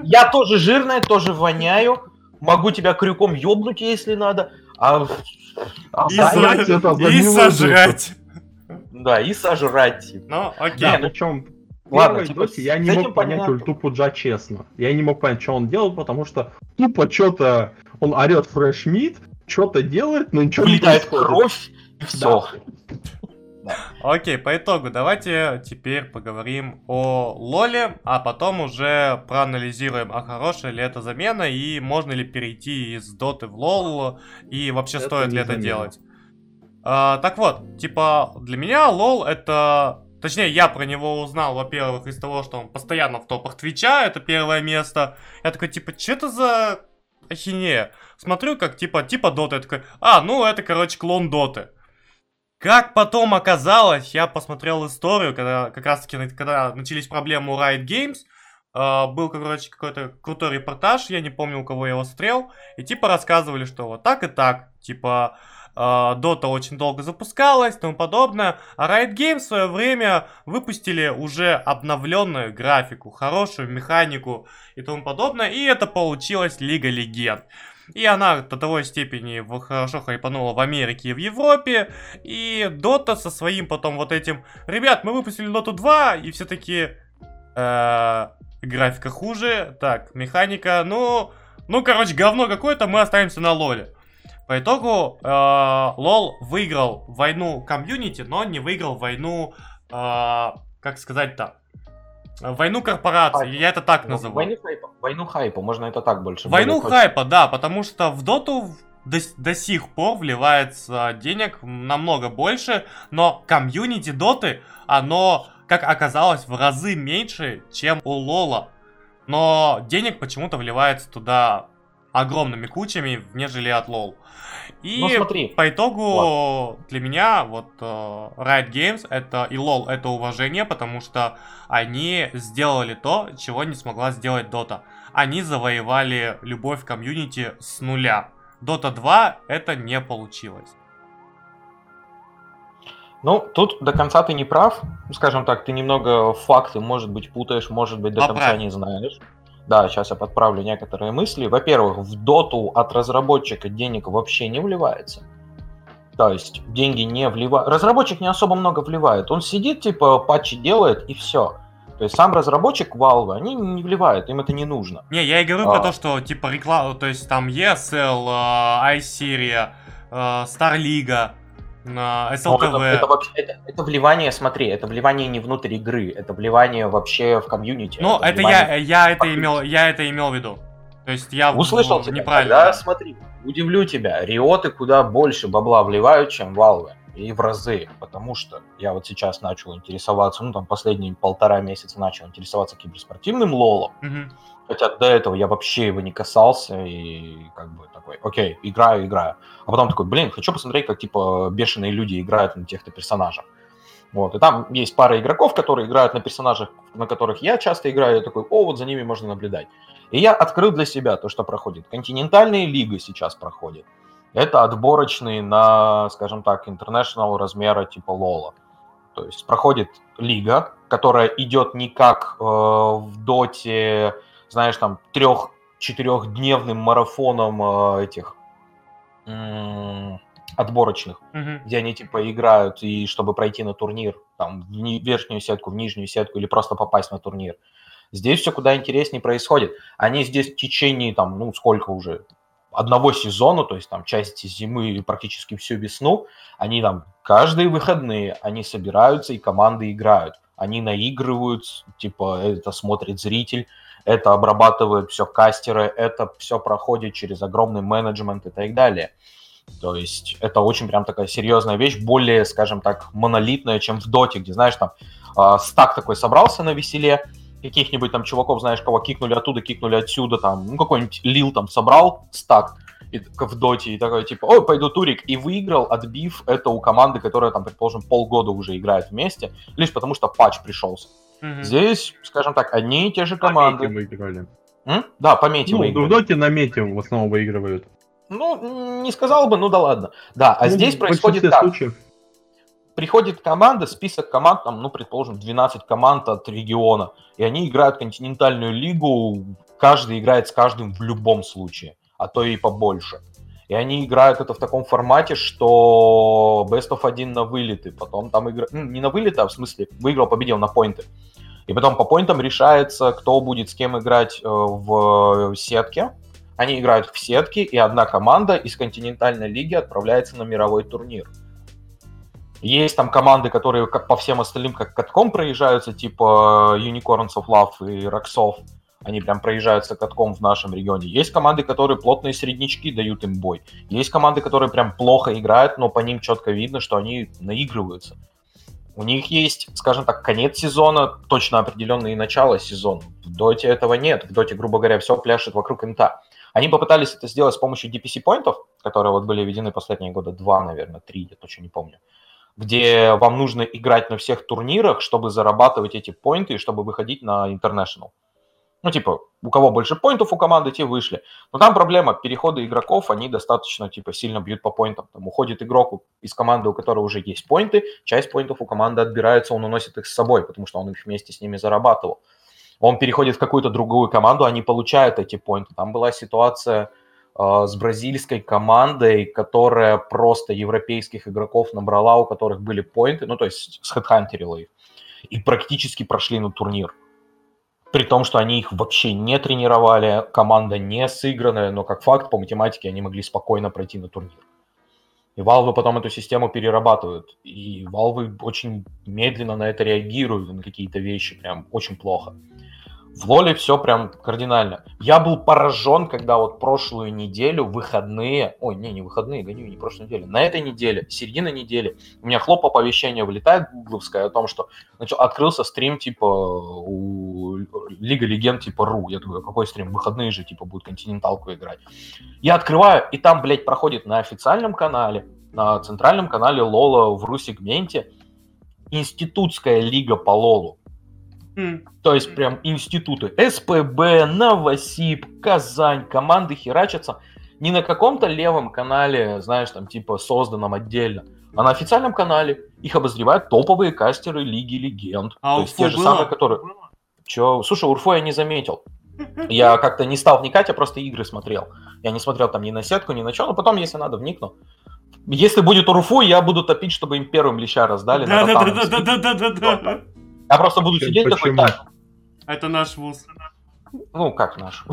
Я тоже жирная, тоже воняю, могу тебя крюком ёбнуть, если надо, а... а и, сожрать, и сожрать. Да, и сожрать. Ну, окей. Да, причем... Ладно, типа, доте, я не мог понять ульту пуджа, честно. Я не мог понять, что он делал, потому что тупо что-то он орет фрешмит, что-то делает, но ничего вылетает не происходит. Кровь, и все. Да. Окей, по итогу давайте теперь поговорим о лоле, а потом уже проанализируем, а хорошая ли это замена, и можно ли перейти из доты в лол, и вообще это стоит ли это замена. Делать. А, так вот, типа, для меня лол это... Точнее, я про него узнал, во-первых, из того, что он постоянно в топах Твича, это первое место. Я такой, типа, что это за ахинея? Смотрю, как, типа, типа Дота, я такой, а, ну, это, короче, клон Доты. Как потом оказалось, я посмотрел историю, когда, как раз-таки, когда начались проблемы у Riot Games, э, был, короче, какой-то крутой репортаж, я не помню, у кого я его смотрел, и, типа, рассказывали, что вот так и так, типа... Дота очень долго запускалась, тому подобное. А Riot Games в свое время выпустили уже обновленную графику, хорошую механику и тому подобное. И это получилась Лига Легенд. И она до того степени хорошо хайпанула в Америке и в Европе. И Дота со своим потом вот этим... Ребят, мы выпустили Доту два, и все таки графика хуже. Так, механика, ну... Ну, короче, говно какое-то, мы останемся на лоле. По итогу лол э, выиграл войну комьюнити, но не выиграл войну, э, как сказать-то, войну корпораций, хайпа. Я это так называю. Войну хайпа, войну хайпа, можно это так больше. Войну хайпа, да, потому что в доту до, до сих пор вливается денег намного больше, но комьюнити доты, оно, как оказалось, в разы меньше, чем у лола. Но денег почему-то вливается туда... огромными кучами, нежели от лол. И смотри, по итогу ладно. Для меня вот Riot Games это и лол это уважение, потому что они сделали то, чего не смогла сделать Dota. Они завоевали любовь комьюнити с нуля. Дота два это не получилось. Ну, тут до конца ты не прав. Скажем так, ты немного факты, может быть, путаешь, может быть, до Поправь. Конца не знаешь. Да, сейчас я подправлю некоторые мысли. Во-первых, в доту от разработчика денег вообще не вливается. То есть деньги не вливают. Разработчик не особо много вливает. Он сидит, типа, патчи делает и все. То есть сам разработчик Valve, они не вливают, им это не нужно. Не, я и говорю а. Про то, что типа реклама, то есть там и эс эл, iSiri, StarLiga, эс эл ти ви. Это, это, это, это вливание, смотри, это вливание не внутрь игры, это вливание вообще в комьюнити. Ну, это, это я, я, это имел, я это имел в виду. То есть я услышал в, тебя, неправильно. Да, смотри. Удивлю тебя, Риоты куда больше бабла вливают, чем Valve, и в разы, потому что я вот сейчас начал интересоваться, ну там последние полтора месяца начал интересоваться киберспортивным лолом, mm-hmm. хотя до этого я вообще его не касался, и как бы такой, окей, играю, играю, а потом такой, блин, хочу посмотреть, как типа бешеные люди играют на тех-то персонажах. Вот, и там есть пара игроков, которые играют на персонажах, на которых я часто играю, я такой, о, вот за ними можно наблюдать. И я открыл для себя то, что проходит. Континентальные лиги сейчас проходят. Это отборочные на, скажем так, International размера типа Лола. То есть проходит лига, которая идет не как э, в Доте, знаешь, там, трех-четырехдневным марафоном э, этих... Э, отборочных, mm-hmm. где они типа играют, и чтобы пройти на турнир, там, в верхнюю сетку, в нижнюю сетку, или просто попасть на турнир. Здесь все куда интереснее происходит. Они здесь в течение, там, ну, сколько уже, одного сезона, то есть там часть зимы и практически всю весну, они там каждые выходные, они собираются и команды играют. Они наигрывают, типа, это смотрит зритель, это обрабатывают все кастеры, это все проходит через огромный менеджмент и так далее. То есть это очень прям такая серьезная вещь, более, скажем так, монолитная, чем в Доте, где, знаешь, там э, стак такой собрался на веселе, каких-нибудь там чуваков, знаешь, кого кикнули оттуда, кикнули отсюда, там, ну, какой-нибудь Лил там собрал стак и, в Доте и такой, типа, ой, пойду турик, и выиграл, отбив это у команды, которая там, предположим, полгода уже играет вместе, лишь потому что патч пришелся. Mm-hmm. Здесь, скажем так, одни и те же команды. Пометим выиграли. М? Да, пометим ну, выиграли. В Доте на метим в основном выигрывают. Ну, не сказал бы, ну да ладно. Да, а ну, здесь происходит так. Случаев. Приходит команда, список команд, там, ну, предположим, двенадцать команд от региона, и они играют континентальную лигу, каждый играет с каждым в любом случае, а то и побольше. И они играют это в таком формате, что бест оф один на вылеты, потом там игра... Ну, не на вылеты, а в смысле выиграл, победил на поинты. И потом по поинтам решается, кто будет с кем играть э, в, в сетке. Они играют в сетки, и одна команда из континентальной лиги отправляется на мировой турнир. Есть там команды, которые как по всем остальным как катком проезжаются, типа Unicorns of Love и Роксов. Они прям проезжаются катком в нашем регионе. Есть команды, которые плотные среднячки дают им бой. Есть команды, которые прям плохо играют, но по ним четко видно, что они наигрываются. У них есть, скажем так, конец сезона, точно определенное и начало сезона. В Доте этого нет. В Доте, грубо говоря, все пляшет вокруг инта. Они попытались это сделать с помощью ди пи си-поинтов, которые вот были введены последние года два, наверное, три, я точно не помню, где вам нужно играть на всех турнирах, чтобы зарабатывать эти поинты и чтобы выходить на International. Ну, типа, у кого больше поинтов у команды, те вышли. Но там проблема, переходы игроков, они достаточно, типа, сильно бьют по поинтам. Там уходит игрок из команды, у которой уже есть поинты, часть поинтов у команды отбирается, он уносит их с собой, потому что он их вместе с ними зарабатывал. Он переходит в какую-то другую команду, они получают эти поинты. Там была ситуация э, с бразильской командой, которая просто европейских игроков набрала, у которых были поинты, ну, то есть схедхантерила их, и практически прошли на турнир. При том, что они их вообще не тренировали, команда не сыгранная, но как факт по математике они могли спокойно пройти на турнир. И Valve потом эту систему перерабатывают. И Valve очень медленно на это реагируют, на какие-то вещи прям очень плохо. В Лоле все прям кардинально. Я был поражен, когда вот прошлую неделю, выходные... Ой, не, не выходные, да не, не прошлой неделе. На этой неделе, середина недели, у меня хлоп оповещение вылетает гугловское о том, что значит, открылся стрим типа у Лига Легенд типа ру. Я думаю, какой стрим? Выходные же типа будут континенталку играть. Я открываю, и там, блядь, проходит на официальном канале, на центральном канале Лола в ру-сегменте институтская лига по Лолу. Mm. То есть прям институты эс пэ бэ, Новосиб, Казань, команды херачатся не на каком-то левом канале, знаешь, там типа созданном отдельно, а на официальном канале их обозревают топовые кастеры Лиги Легенд. А то есть те же было? Самые, которые... Че? Слушай, Урфу я не заметил. Я как-то не стал вникать, я просто игры смотрел. Я не смотрел там ни на сетку, ни на что, но потом, если надо, вникну. Если будет Урфу, я буду топить, чтобы им первым леща раздали. Да-да-да-да-да-да-да-да. Я просто буду сидеть Почему? Такой, так. Это наш вуз. Ну, как наш?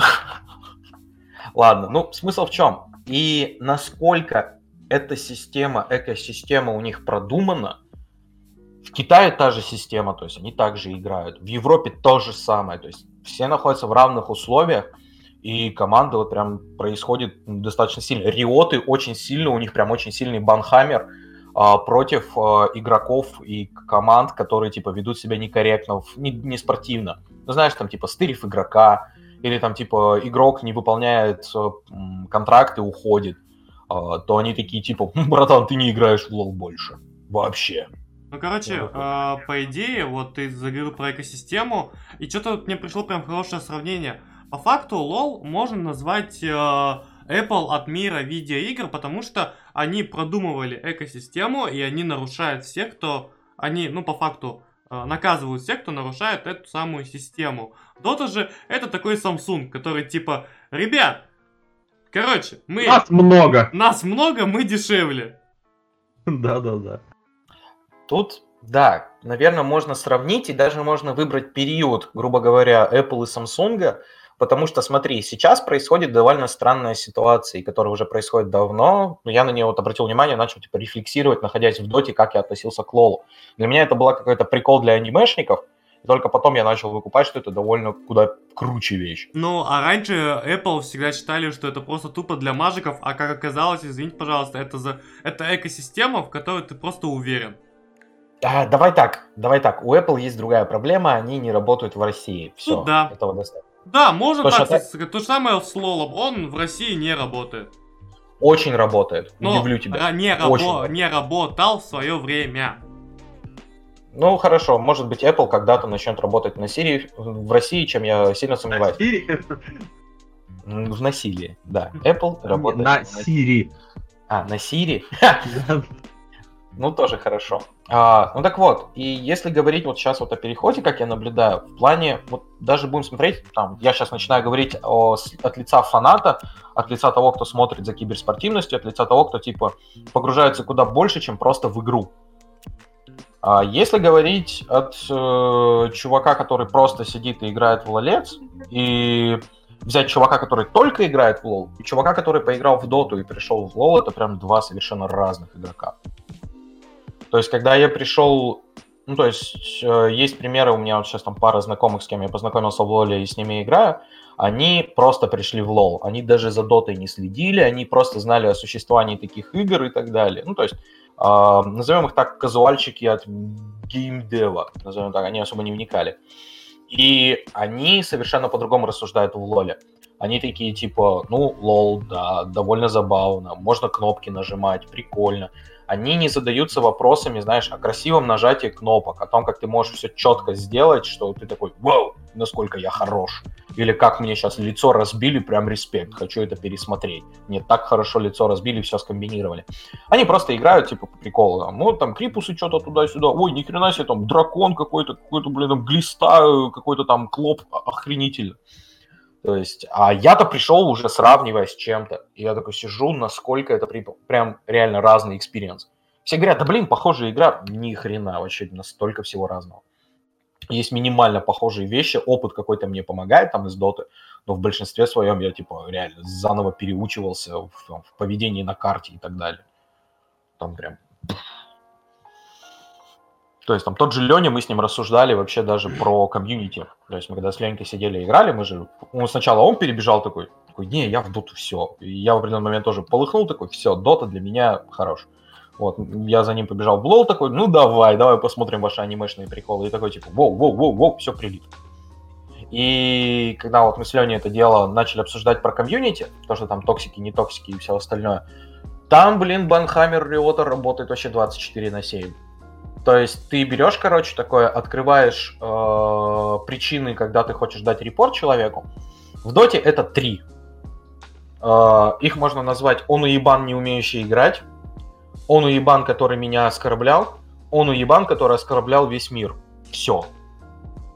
Ладно, ну, смысл в чем? И насколько эта система, экосистема у них продумана. В Китае та же система, то есть они также играют. В Европе то же самое, то есть все находятся в равных условиях. и команда вот прям происходит достаточно сильно. Риоты очень сильно, у них прям очень сильный банхаммер а, против а, игроков и команд, которые типа ведут себя некорректно, не, не спортивно. Ну, знаешь, там типа стырив игрока, или там типа игрок не выполняет м, контракт и уходит, а, то они такие типа, братан, ты не играешь в лол больше. Вообще. Ну, короче, э, по идее, вот ты заговорил про экосистему, и что-то мне пришло прям хорошее сравнение. По факту, лол можно назвать э, Apple от мира видеоигр, потому что они продумывали экосистему, и они нарушают всех, кто... Они, ну, по факту, э, наказывают всех, кто нарушает эту самую систему. Dota же это такой Samsung, который типа, ребят, короче, мы... Нас много. Нас много, мы дешевле. Да-да-да. Тут, да, наверное, можно сравнить и даже можно выбрать период, грубо говоря, Apple и Samsung, потому что, смотри, сейчас происходит довольно странная ситуация, которая уже происходит давно, но я на нее вот обратил внимание, начал типа рефлексировать, находясь в Доте, как я относился к лолу. Для меня это была какой-то прикол для анимешников, и только потом я начал выкупать, что это довольно куда круче вещь. Ну, а раньше Apple всегда считали, что это просто тупо для мажиков, а как оказалось, извините, пожалуйста, это, за... это экосистема, в которой ты просто уверен. А, давай так, давай так. У Apple есть другая проблема, они не работают в России. Все, ну, да. Этого достаточно. Да, можно то, так. Что-то... То же самое с лолом, он в России не работает. Очень работает, но удивлю тебя. Не, рабо... не работал в свое время. Ну, хорошо, может быть, Apple когда-то начнет работать на Siri в России, чем я сильно сомневаюсь. На Siri? В насилии, да. Apple работает на Siri. А, на Siri? Ну, тоже хорошо. А, ну, так вот, и если говорить вот сейчас вот о переходе, как я наблюдаю, в плане, вот даже будем смотреть, там, я сейчас начинаю говорить о, от лица фаната, от лица того, кто смотрит за киберспортивностью, от лица того, кто, типа, погружается куда больше, чем просто в игру. А если говорить от э, чувака, который просто сидит и играет в лолец, и взять чувака, который только играет в лол, и чувака, который поиграл в доту и пришел в лол, это прям два совершенно разных игрока. То есть, когда я пришел... Ну, то есть, э, есть примеры, у меня вот сейчас там пара знакомых, с кем я познакомился в лоле и с ними играю, они просто пришли в лол, они даже за дотой не следили, они просто знали о существовании таких игр и так далее. Ну, то есть, э, назовем их так, казуальщики от геймдева, назовем так, они особо не вникали. И они совершенно по-другому рассуждают в лоле. Они такие, типа, ну, лол, да, довольно забавно, можно кнопки нажимать, прикольно. Они не задаются вопросами, знаешь, о красивом нажатии кнопок, о том, как ты можешь все четко сделать, что ты такой, вау, насколько я хорош. Или как мне сейчас лицо разбили, прям респект, хочу это пересмотреть. Мне так хорошо лицо разбили, все скомбинировали. Они просто играют, типа, по приколу. Там, ну, там, крипусы что-то туда-сюда. Ой, ни хрена себе, там, дракон какой-то, какой-то, блин, там, глиста, какой-то там клоп, охренительно. То есть, а я-то пришел уже сравнивая с чем-то, и я такой сижу, насколько это при... прям реально разный экспириенс. Все говорят, да блин, похожая игра, ни хрена, вообще настолько всего разного. Есть минимально похожие вещи, опыт какой-то мне помогает там из доты, но в большинстве своем я типа реально заново переучивался в, там, в поведении на карте и так далее. Там прям... То есть там тот же Лёня, мы с ним рассуждали вообще даже про комьюнити. То есть мы когда с Лёнькой сидели и играли, мы же... Ну, сначала он перебежал такой, такой, не, я в доту, все. И я в определенный момент тоже полыхнул такой, все, дота для меня хорош. Вот, я за ним побежал в лол такой, ну давай, давай посмотрим ваши анимешные приколы. И такой типа, воу, воу, воу, воу, все прилип. И когда вот мы с Лёней это дело начали обсуждать про комьюнити, то, что там токсики, не токсики и все остальное, там, блин, банхаммер Риота работает вообще двадцать четыре на семь. То есть ты берешь, короче, такое, открываешь э, причины, когда ты хочешь дать репорт человеку. В доте это три. Э, их можно назвать «он уебан, не умеющий играть», «он уебан, который меня оскорблял», «он уебан, который оскорблял весь мир». Все.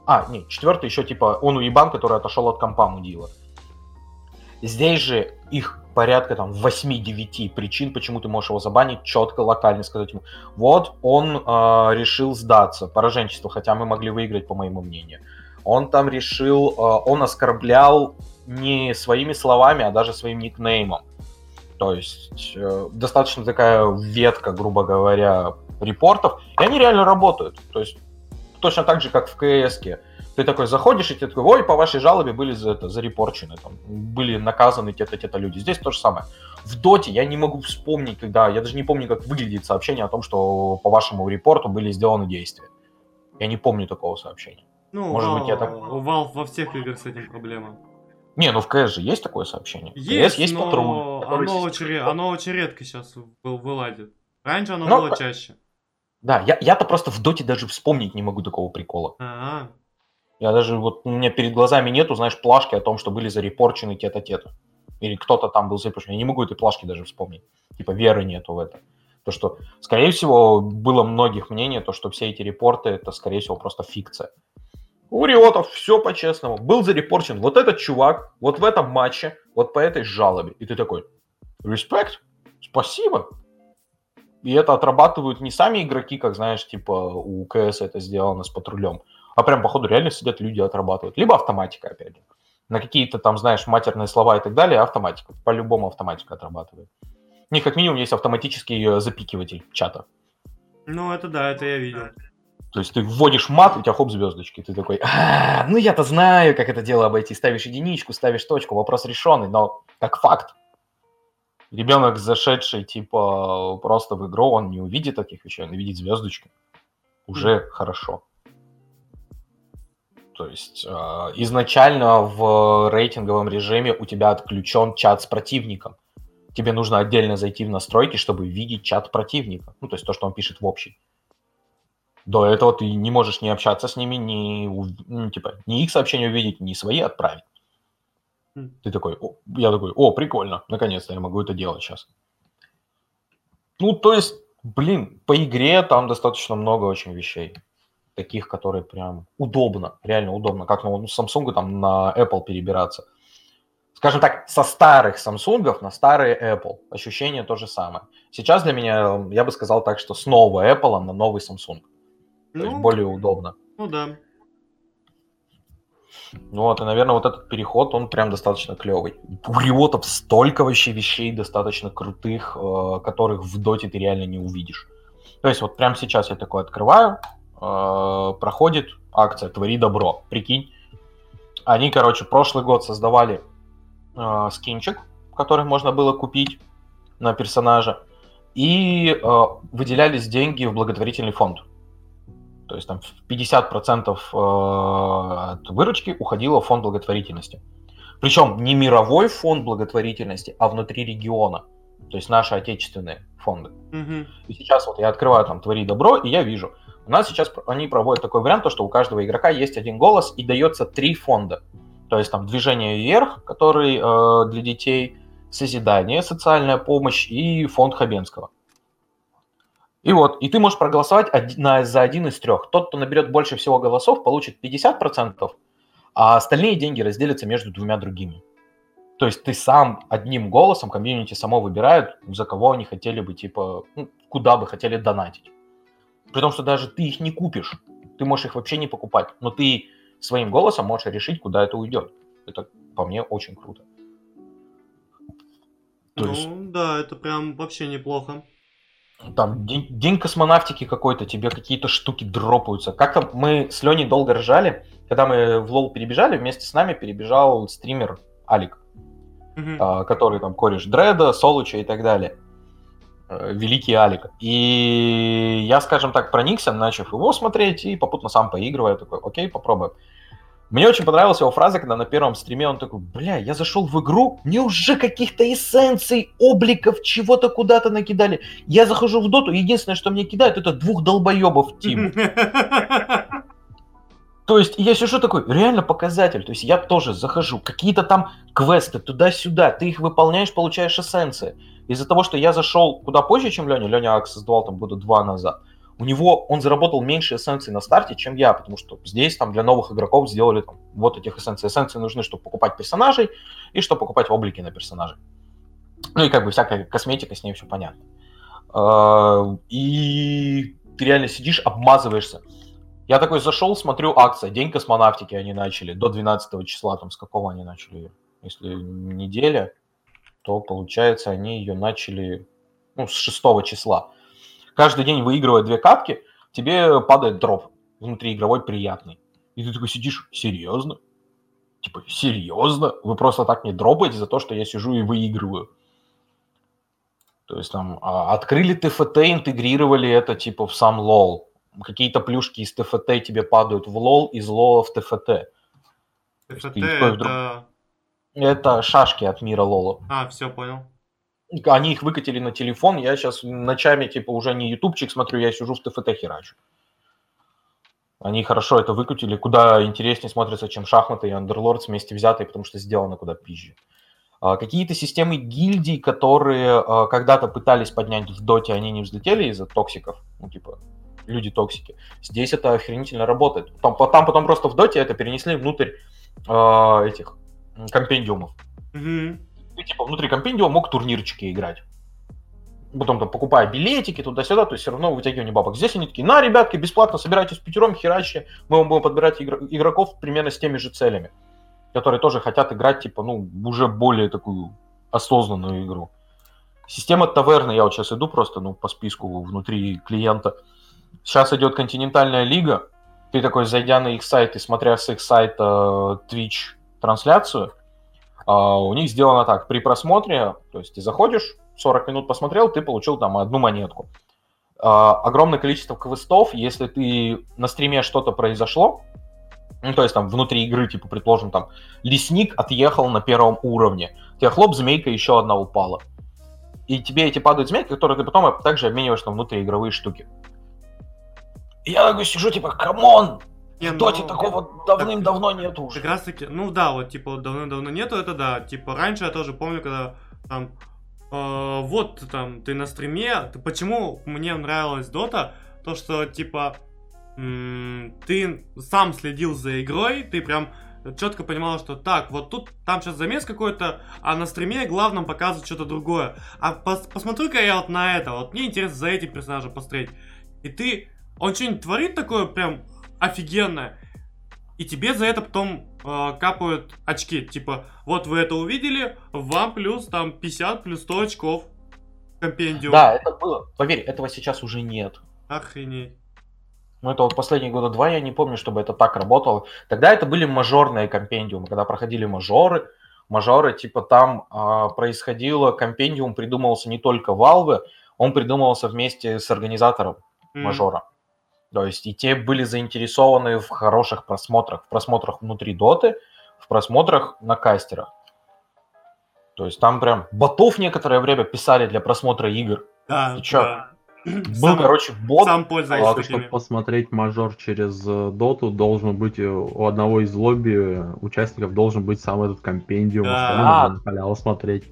А, нет, четвертый еще типа «он уебан, который отошел от компа, мудила». Здесь же их порядка там восемь-девять причин, почему ты можешь его забанить, четко, локально сказать ему, вот он э, решил сдаться, пораженчество, хотя мы могли выиграть, по моему мнению. Он там решил, э, он оскорблял не своими словами, а даже своим никнеймом. То есть э, достаточно такая ветка, грубо говоря, репортов, и они реально работают. То есть точно так же, как в КС-ке. Ты такой заходишь, и тебе такой, ой, по вашей жалобе были за это, зарепорчены, там, были наказаны те-то, те-то люди. Здесь то же самое. В Доте я не могу вспомнить, когда, я даже не помню, как выглядит сообщение о том, что по вашему репорту были сделаны действия. Я не помню такого сообщения. Ну, может Valve, быть, я так... У Valve во всех играх с этим проблема. Не, ну в КС же есть такое сообщение. Есть, есть но патруль, оно, очень ре... оно очень редко сейчас вылазит. Раньше оно но... было чаще. Да, я, я-то просто в Доте даже вспомнить не могу такого прикола. А-а-а. Я даже, вот у меня перед глазами нету, знаешь, плашки о том, что были зарепорчены те-то, те-то. Или кто-то там был запрещен. Я не могу этой плашки даже вспомнить. Типа веры нету в это. То, что, скорее всего, было многих мнений, то, что все эти репорты, это, скорее всего, просто фикция. У Риотов все по-честному. Был зарепорчен вот этот чувак, вот в этом матче, вот по этой жалобе. И ты такой, респект, спасибо. И это отрабатывают не сами игроки, как, знаешь, типа у КС это сделано с патрулем, а прям, походу, реально сидят люди отрабатывают. Либо автоматика, опять же. На какие-то там, знаешь, матерные слова и так далее, автоматика. По-любому автоматика отрабатывает. У них, как минимум, есть автоматический запикиватель чата. Ну, это да, это я видел. То есть ты вводишь мат, у тебя хоп, звездочки. Ты такой, а, ну я-то знаю, как это дело обойти. Ставишь единичку, ставишь точку, вопрос решенный, но как факт. Ребенок, зашедший, типа, просто в игру, он не увидит таких вещей, он увидит звездочки. Уже mm. хорошо. То есть э, изначально в рейтинговом режиме у тебя отключен чат с противником. Тебе нужно отдельно зайти в настройки, чтобы видеть чат противника. Ну, то есть то, что он пишет в общий. До этого ты не можешь ни общаться с ними, ни, ну, типа, ни их сообщения увидеть, ни свои отправить. Mm. Ты такой, о, я такой, о, прикольно, наконец-то я могу это делать сейчас. Ну, то есть, блин, по игре там достаточно много очень вещей. Таких, которые прям удобно, реально удобно, как ну, с Samsung там на Apple перебираться. Скажем так, со старых Samsung на старые Apple. Ощущение то же самое. Сейчас для меня, я бы сказал так, что с нового Apple на новый Samsung. Ну, то есть более удобно. Ну да. Ну вот, и, наверное, вот этот переход, он прям достаточно клевый. У Риотов столько вообще вещей достаточно крутых, которых в Доте ты реально не увидишь. То есть вот прямо сейчас я такое открываю, проходит акция «Твори добро». Прикинь. Они, короче, прошлый год создавали э, скинчик, который можно было купить на персонажа, и э, выделялись деньги в благотворительный фонд. То есть там пятьдесят процентов э, от выручки уходило в фонд благотворительности. Причем не мировой фонд благотворительности, а внутри региона. То есть наши отечественные фонды. Mm-hmm. И сейчас вот я открываю там «Твори добро», и я вижу... У нас сейчас они проводят такой вариант, что у каждого игрока есть один голос и дается три фонда. То есть там «Движение вверх», который э, для детей, «Созидание», «Социальная помощь» и фонд Хабенского. И вот, и ты можешь проголосовать один, на, за один из трех. Тот, кто наберет больше всего голосов, получит пятьдесят процентов, а остальные деньги разделятся между двумя другими. То есть ты сам одним голосом, комьюнити само выбирает, за кого они хотели бы, типа, ну, куда бы хотели донатить. При том, что даже ты их не купишь, ты можешь их вообще не покупать, но ты своим голосом можешь решить, куда это уйдет. Это, по мне, очень круто. То ну, есть, да, это прям вообще неплохо. Там день, день космонавтики какой-то, тебе какие-то штуки дропаются. Как-то мы с Лёней долго ржали, когда мы в лол перебежали, вместе с нами перебежал стример Алик, mm-hmm. который там кореш Дреда, Солуча и так далее. Великий Алик. И я, скажем так, проникся, начав его смотреть и попутно сам поигрываю. Такой, окей, попробуем. Мне очень понравилась его фраза, когда на первом стриме он такой, бля, я зашел в игру, мне уже каких-то эссенций, обликов, чего-то куда-то накидали. Я захожу в доту, единственное, что мне кидают, это двух долбоебов в тиму. То есть я сижу такой, реально показатель. То есть я тоже захожу, какие-то там квесты туда-сюда, ты их выполняешь, получаешь эссенции. Из-за того, что я зашел куда позже, чем Лёня, Лёня Акс создавал там года два назад, у него, он заработал меньше эссенций на старте, чем я, потому что здесь там для новых игроков сделали там, вот этих эссенций. Эссенции нужны, чтобы покупать персонажей и чтобы покупать облики на персонажей. Ну и как бы всякая косметика, с ней все понятно. И ты реально сидишь, обмазываешься. Я такой зашел, смотрю, акция, день космонавтики они начали, до двенадцатого числа, там с какого они начали, если неделя... то, получается, они ее начали ну, с шестого числа. Каждый день, выигрывая две катки, тебе падает дроп внутриигровой приятный. И ты такой сидишь, серьезно? Типа, серьезно? Вы просто так не дропаете за то, что я сижу и выигрываю? То есть там открыли ТФТ, интегрировали это типа в сам лол. Какие-то плюшки из ТФТ тебе падают в лол, из лола в ТФТ. ТФТ это... это шашки от мира лола. А, все, понял. Они их выкатили на телефон. Я сейчас ночами типа уже не ютубчик смотрю, я сижу в ТФТ херачу. Они хорошо это выкатили. Куда интереснее смотрится, чем шахматы и Underlords вместе взятые, потому что сделано куда пизже. Какие-то системы гильдий, которые когда-то пытались поднять в доте, они не взлетели из-за токсиков. Ну, типа, люди-токсики. Здесь это охренительно работает. Там, там потом просто в доте это перенесли внутрь э, этих компендиумов. Mm-hmm. Ты, типа, внутри компендиума мог турнирчики играть. Потом там, покупая билетики туда-сюда, то есть все равно вытягивание бабок. Здесь они такие, на, ребятки, бесплатно собирайтесь пятером, херачи. Мы вам будем подбирать игроков примерно с теми же целями, которые тоже хотят играть, типа, ну, уже более такую осознанную игру. Система таверны, я вот сейчас иду просто, ну, по списку внутри клиента. Сейчас идет континентальная лига, ты такой, зайдя на их сайт и смотря с их сайта Twitch-трансляцию, у них сделано так, при просмотре, то есть ты заходишь, сорок минут посмотрел, ты получил там одну монетку. Огромное количество квестов, если ты на стриме что-то произошло, ну, то есть там внутри игры, типа, предположим, там, лесник отъехал на первом уровне. У тебя хлоп, змейка еще одна упала. И тебе эти падают змейки, которые ты потом также обмениваешь на внутриигровые штуки. И я такой сижу, типа, камон! Не, в доте ну, такого давным-давно так, нету уже. Как раз таки, ну да, вот, типа, давным-давно нету, это да. Типа, раньше я тоже помню, когда, там, э, вот, там, ты на стриме. Ты, почему мне нравилась дота? То, что, типа... ты сам следил за игрой, ты прям четко понимал, что так, вот тут, там сейчас замес какой-то, а на стриме главным показывают что-то другое. А пос- посмотрю-ка я вот на это, вот мне интересно за этим персонажем посмотреть. И ты, он что-нибудь творит такое прям офигенное, и тебе за это потом э, капают очки. Типа, вот вы это увидели, вам плюс там пятьдесят, плюс сто очков компендиум. Да, это было, поверь, этого сейчас уже нет. Охренеть. Ну, это вот последние года два, я не помню, чтобы это так работало. Тогда это были мажорные компендиумы, когда проходили мажоры. Мажоры, типа, там э, происходило, компендиум придумывался не только Valve, он придумывался вместе с организатором mm-hmm. мажора. То есть и те были заинтересованы в хороших просмотрах. В просмотрах внутри доты, в просмотрах на кастерах. То есть там прям ботов некоторое время писали для просмотра игр. Да, и да. Был, сам, короче, бот. Сам пользовался. Чтобы посмотреть мажор через доту, должен быть у одного из лобби участников должен быть сам этот компендиум, да. Остальным халяло смотреть.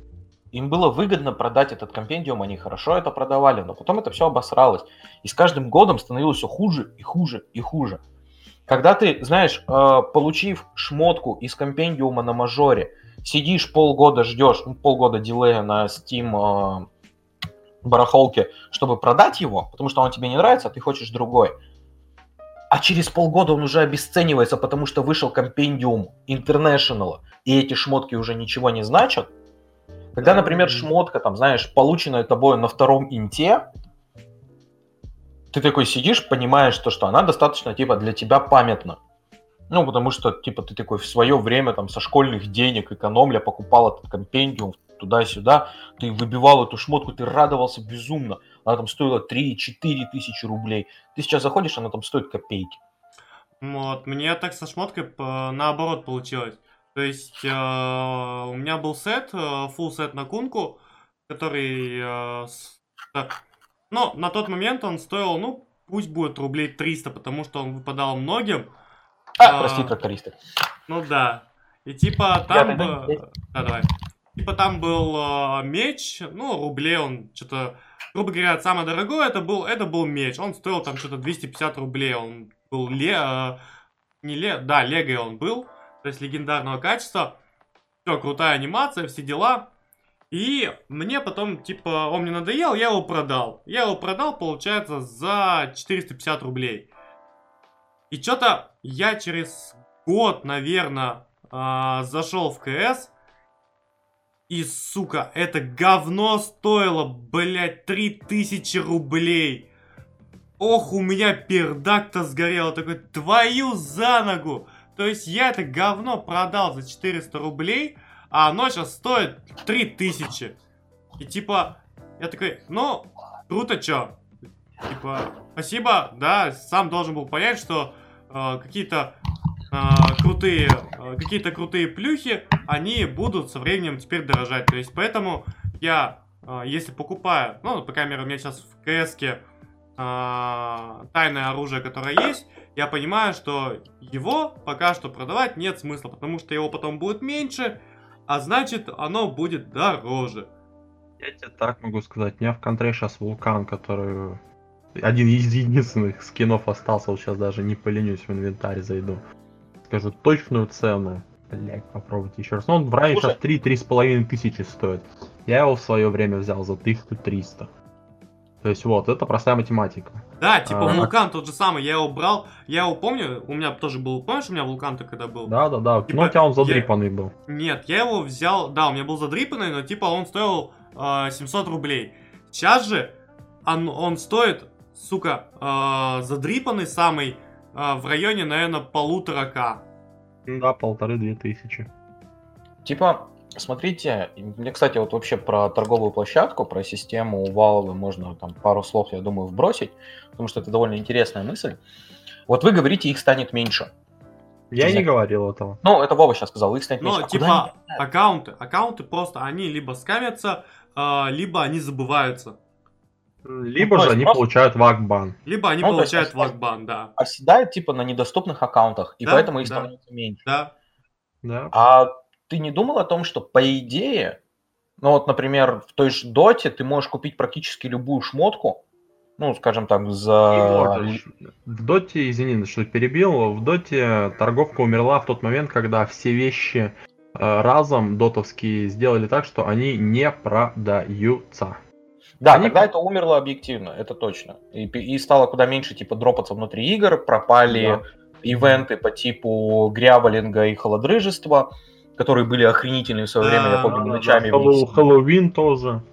Им было выгодно продать этот компендиум, они хорошо это продавали, но потом это все обосралось. И с каждым годом становилось все хуже и хуже и хуже. Когда ты, знаешь, получив шмотку из компендиума на мажоре, сидишь полгода, ждешь, ну, полгода дилея на Steam... барахолки, чтобы продать его, потому что он тебе не нравится, а ты хочешь другой. А через полгода он уже обесценивается, потому что вышел компендиум International, и эти шмотки уже ничего не значат. Когда, например, шмотка, там, знаешь, полученная тобой на втором инте, ты такой сидишь, понимаешь, то, что она достаточно, типа, для тебя памятна. Ну, потому что, типа, ты такой в свое время, там, со школьных денег экономля покупал этот компендиум, туда-сюда, ты выбивал эту шмотку, ты радовался безумно. Она там стоила три-четыре тысячи рублей. Ты сейчас заходишь, она там стоит копейки. Вот, мне так со шмоткой наоборот получилось. То есть э, у меня был сет, full сет на кунку, который, э, с, так, ну, на тот момент он стоил, ну, пусть будет рублей триста, потому что он выпадал многим. А, а прости, трактористы. Ну да. И типа там... Б... Да, давай. Типа там был э, меч, ну, рублей он что-то, грубо говоря, самое дорогое, это был, это был меч. Он стоил там что-то двести пятьдесят рублей, он был ле... Э, не ле... Да, лего он был, то есть легендарного качества. Все, крутая анимация, все дела. И мне потом, типа, он мне надоел, я его продал. Я его продал, получается, за четыреста пятьдесят рублей. И что-то я через год, наверное, э, зашел в КС. И, сука, это говно стоило, блядь, три тысячи рублей. Ох, у меня пердак-то сгорел. Такой, твою за ногу. То есть я это говно продал за четыреста рублей, а оно сейчас стоит три тысячи. И типа, я такой, ну, круто, чё. Типа, спасибо, да, сам должен был понять, что э, какие-то э, крутые, э, какие-то крутые плюхи, они будут со временем теперь дорожать. То есть, поэтому я, э, если покупаю, ну, по камере у меня сейчас в КС-ке э, тайное оружие, которое есть, я понимаю, что его пока что продавать нет смысла, потому что его потом будет меньше, а значит, оно будет дороже. Я тебе так могу сказать, у меня в контре сейчас вулкан, который... Один из единственных скинов остался, вот сейчас даже не поленюсь, в инвентарь зайду. Скажу точную цену. Блять, попробуйте еще раз. Ну, он в районе сейчас три — три с половиной тысячи стоит. Я его в свое время взял за тысячу триста. То есть вот, это простая математика. Да, типа а, вулкан тот же самый, я его брал, я его помню, у меня тоже был, помнишь, у меня вулкан-то когда был? Да, да, да, типа, но у тебя он задрипанный я... был. Нет, я его взял, да, у меня был задрипанный, но типа он стоил э, семьсот рублей. Сейчас же он, он стоит, сука, э, задрипанный самый э, в районе, наверное, полутора к. Да, полторы-две тысячи. Типа... Смотрите, мне, кстати, вот вообще про торговую площадку, про систему Valve можно там пару слов, я думаю, вбросить, потому что это довольно интересная мысль. Вот вы говорите, их станет меньше. Я не говорил этого. Ну, это Вова сейчас сказал, их станет меньше. Ну, а типа, аккаунты, аккаунты просто, они либо скамятся, либо они забываются. Либо ну, же они просто... получают вакбан. Либо они ну, получают вакбан, да. Оседают, типа, на недоступных аккаунтах, и да, поэтому их да, становится меньше. Да, да. А... Ты не думал о том, что, по идее, ну вот, например, в той же доте ты можешь купить практически любую шмотку, ну, скажем так, за... В доте, извини, что перебил, в доте торговка умерла в тот момент, когда все вещи э, разом дотовские сделали так, что они не продаются. Да, они... тогда это умерло объективно, это точно. И, и стало куда меньше, типа, дропаться внутри игр, пропали да. ивенты по типу гряволинга и холодрыжества, которые были охренительные в свое время, да, я помню, да, ночами. Да, да. Хэллоуин тоже.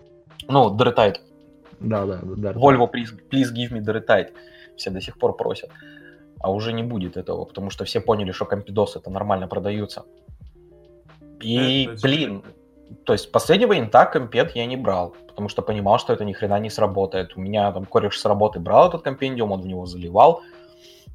Ну, Dirt Tide. Да, да, да. Volvo, please, please give me Dirt Tide. Все до сих пор просят. А уже не будет этого, потому что все поняли, что компидосы это нормально продаются. И, это, блин, то есть последнего инта компед я не брал, потому что понимал, что это ни хрена не сработает. У меня там кореш с работы брал этот компендиум, он в него заливал.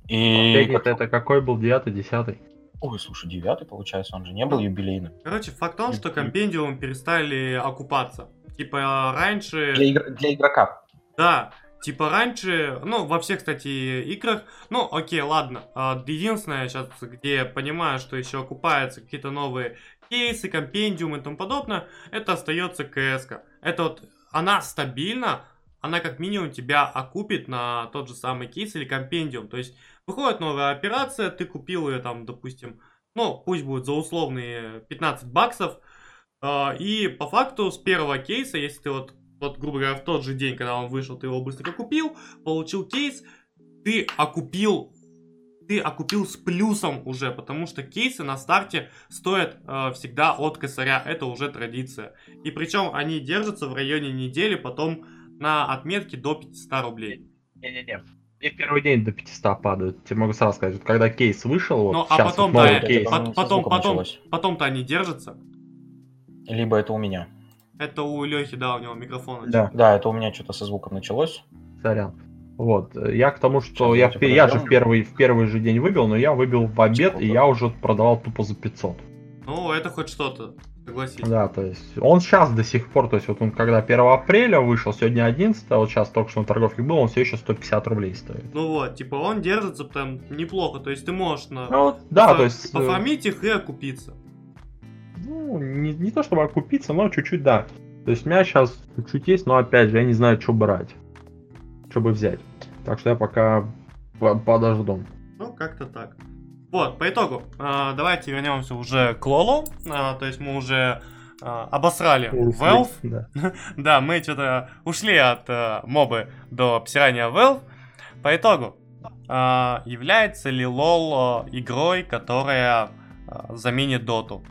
И... Вот это какой был, девятый, десятый? Ой, слушай, девятый, получается, он же не был юбилейным. Короче, факт в том, что компендиум перестали окупаться. Типа раньше... Для, игр... Для игрока. Да, типа раньше, ну, во всех, кстати, играх, ну, окей, ладно. Единственное сейчас, где я понимаю, что еще окупаются какие-то новые кейсы, компендиумы и тому подобное, это остается КС-ка. Это вот, она стабильна, она как минимум тебя окупит на тот же самый кейс или компендиум, то есть... Выходит новая операция, ты купил ее там, допустим, ну, пусть будет за условные пятнадцать баксов. Э, и по факту с первого кейса, если ты вот, вот, грубо говоря, в тот же день, когда он вышел, ты его быстренько купил, получил кейс, ты окупил, ты окупил с плюсом уже, потому что кейсы на старте стоят э, всегда от косаря, это уже традиция. И причем они держатся в районе недели, потом на отметке до пятьсот рублей. Не-не-не. И в первый день до пятисот падают. Я могу сразу сказать, вот когда кейс вышел, вот ну, сейчас а потом, вот новый да, кейс. Потом, потом, потом, потом-то они держатся. Либо это у меня. Это у Лёхи, да, у него микрофон. Да, да, это у меня что-то со звуком началось. Сорян. Вот, я к тому, что сейчас я, я же в первый, в первый же день выбил, но я выбил в обед, и я уже продавал тупо за пятьсот. Ну, это хоть что-то, согласись. Да, то есть он сейчас до сих пор, то есть вот он когда первого апреля вышел, сегодня одиннадцатое, вот сейчас только что на торговке был, он все еще сто пятьдесят рублей стоит. Ну вот, типа он держится там неплохо, то есть ты можешь на... ну, да, то есть... пофармить их и окупиться. Ну, не, не то чтобы окупиться, но чуть-чуть да. То есть у меня сейчас чуть-чуть есть, но опять же я не знаю, что брать, что бы взять. Так что я пока подожду. Ну, как-то так. Вот, по итогу, давайте вернемся уже к Лолу, то есть мы уже обосрали Valve, да. Да, мы что-то ушли от мобы до обсирания Valve. По итогу, является ли Лол игрой, которая заменит Доту?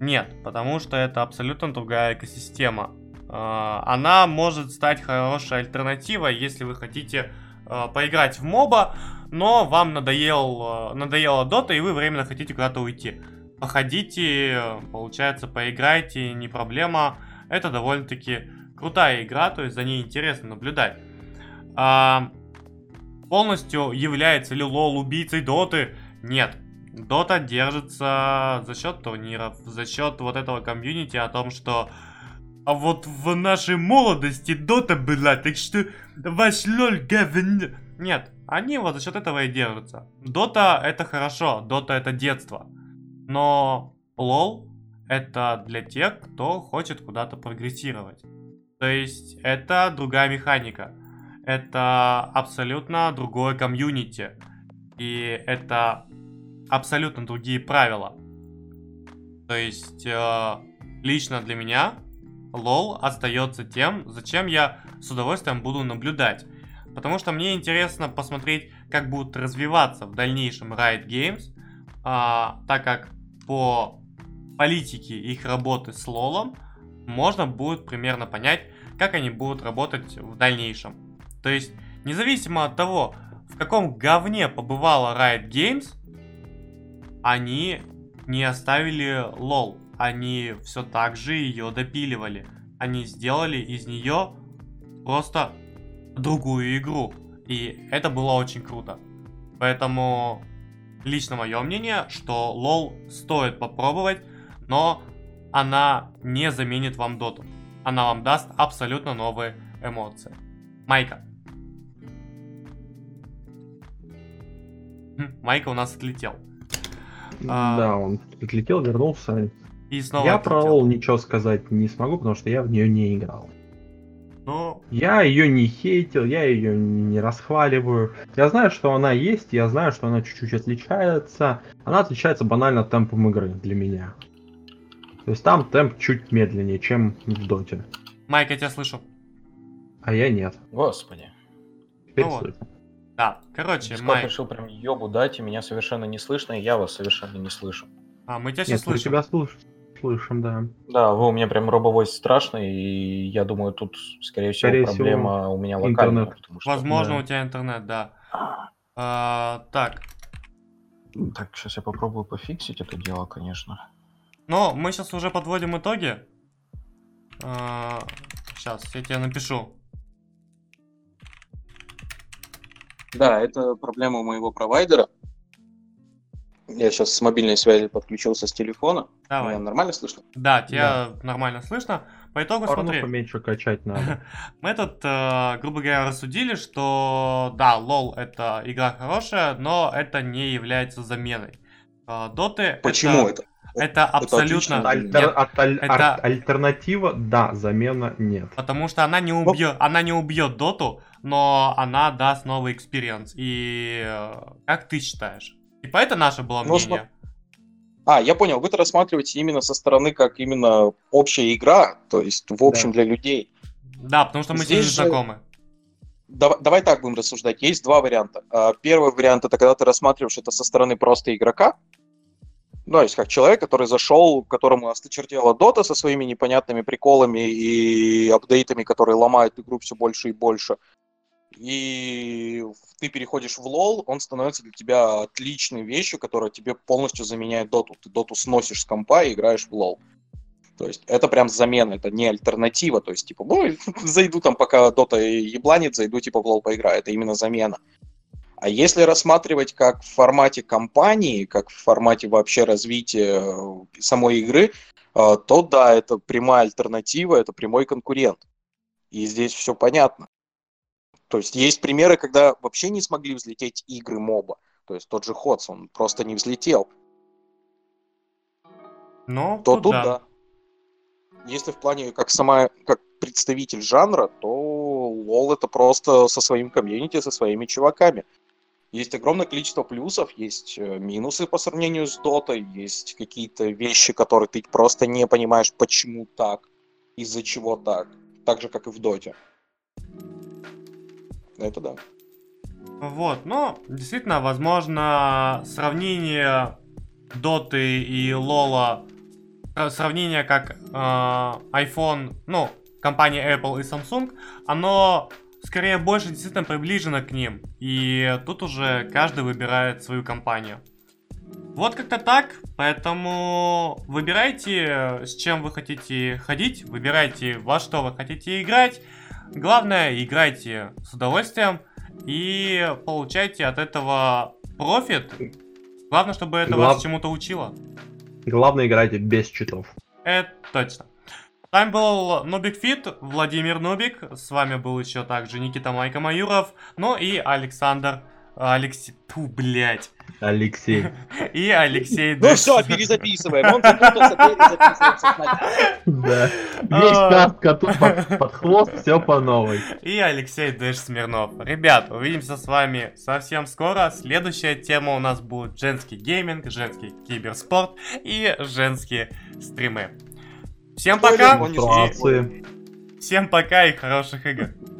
Нет, потому что это абсолютно другая экосистема. Она может стать хорошей альтернативой, если вы хотите э, поиграть в моба, но вам надоел, э, надоела дота, и вы временно хотите куда-то уйти. Походите, получается, поиграйте, не проблема. Это довольно-таки крутая игра, то есть за ней интересно наблюдать. А, полностью является ли лол убийцей доты? Нет. Дота держится за счет турниров, за счет вот этого комьюнити о том, что... А вот в нашей молодости дота была, так что ваш лол говно. Нет, они вот за счет этого и держатся. Дота это хорошо, дота это детство. Но лол это для тех, кто хочет куда-то прогрессировать. То есть это другая механика. Это абсолютно другое комьюнити. И это абсолютно другие правила. То есть э, лично для меня... лол остается тем, зачем я с удовольствием буду наблюдать. Потому что мне интересно посмотреть, как будут развиваться в дальнейшем Riot Games, а, так как по политике их работы с лолом можно будет примерно понять, как они будут работать в дальнейшем. То есть, независимо от того, в каком говне побывала Riot Games, они не оставили лол. Они все так же ее допиливали. Они сделали из нее просто другую игру. И это было очень круто. Поэтому лично мое мнение, что лол стоит попробовать, но она не заменит вам доту. Она вам даст абсолютно новые эмоции. Майка. Майка у нас отлетел. Да, он отлетел, вернулся. Я про лол ничего сказать не смогу, потому что я в нее не играл. Но... я ее не хейтил, я ее не расхваливаю. Я знаю, что она есть, я знаю, что она чуть-чуть отличается. Она отличается банально темпом игры для меня. То есть там темп чуть медленнее, чем в доте. Майк, я тебя слышу. А я нет. Господи. Теперь ну слышно. Вот. Да, короче, Майк. Я решил прям ёбу дать, и меня совершенно не слышно, и я вас совершенно не слышу. А, мы тебя сейчас слышим. Тебя слыш... слышим, да. Да, вы у меня прям робовой страшный, и я думаю, тут, скорее всего, скорее проблема всего, у меня локальная. Что... возможно, да. У тебя интернет, да. А, так. Так, сейчас я попробую пофиксить это дело, конечно. Но мы сейчас уже подводим итоги. А, сейчас, я тебе напишу. Да, это проблема моего провайдера. Я сейчас с мобильной связи подключился с телефона. Давай. Меня нормально слышно? Да, тебя да. Нормально слышно. По итогу порно смотри. Поменьше качать надо. Мы тут, э, грубо говоря, рассудили, что да, лол это игра хорошая, но это не является заменой доты. Почему это? Это, это абсолютно... Альтер... Аль... это... альтернатива, да, замена нет. Потому что она не убьет, она не убьет доту, но она даст новый экспириенс. И как ты считаешь? И поэтому наше было мнение. Можно... А, я понял, вы-то рассматриваете именно со стороны, как именно общая игра, то есть в общем да. Для людей. Да, потому что мы здесь же... знакомы. Давай, давай так будем рассуждать. Есть два варианта. Первый вариант — это когда ты рассматриваешь это со стороны просто игрока. Ну, то есть как человек, который зашел, которому осточертела дота со своими непонятными приколами и апдейтами, которые ломают игру все больше и больше. И ты переходишь в лол, он становится для тебя отличной вещью, которая тебе полностью заменяет доту. Ты доту сносишь с компа и играешь в лол. То есть это прям замена, это не альтернатива. То есть типа, ну, зайду там, пока дота ебланит, зайду типа в лол поиграю. Это именно замена. А если рассматривать как в формате компании, как в формате вообще развития самой игры, то да, это прямая альтернатива, это прямой конкурент. И здесь все понятно. То есть есть примеры, когда вообще не смогли взлететь игры моба. То есть тот же Ходс, он просто не взлетел. Но то тут да. да. Если в плане как сама, как представитель жанра, то лол это просто со своим комьюнити, со своими чуваками. Есть огромное количество плюсов, есть минусы по сравнению с дотой, есть какие-то вещи, которые ты просто не понимаешь, почему так, из-за чего так. Так же, как и в доте. Это да. Вот, но действительно, возможно, сравнение доты и лола, сравнение как э, iPhone, ну, компания Apple и Samsung, оно скорее больше действительно приближена к ним. И тут уже каждый выбирает свою компанию. Вот как-то так, поэтому выбирайте, с чем вы хотите ходить, выбирайте, во что вы хотите играть. Главное, играйте с удовольствием и получайте от этого профит. Главное, чтобы это Глав... вас чему-то учило. Главное, играйте без читов. Это точно. С вами был Нубикфит, Владимир Нубик. С вами был еще также Никита Майка Майоров, ну и Александр... Алексей... Ту, блядь. Алексей. И Алексей Дэш. Ну все, перезаписываем. Он запутался, перезаписывается. Да. Весь каст коту под хвост, все по новой. И Алексей Дэш Смирнов. Ребят, увидимся с вами совсем скоро. Следующая тема у нас будет женский гейминг, женский киберспорт и женские стримы. Всем пока. Всем пока и хороших игр.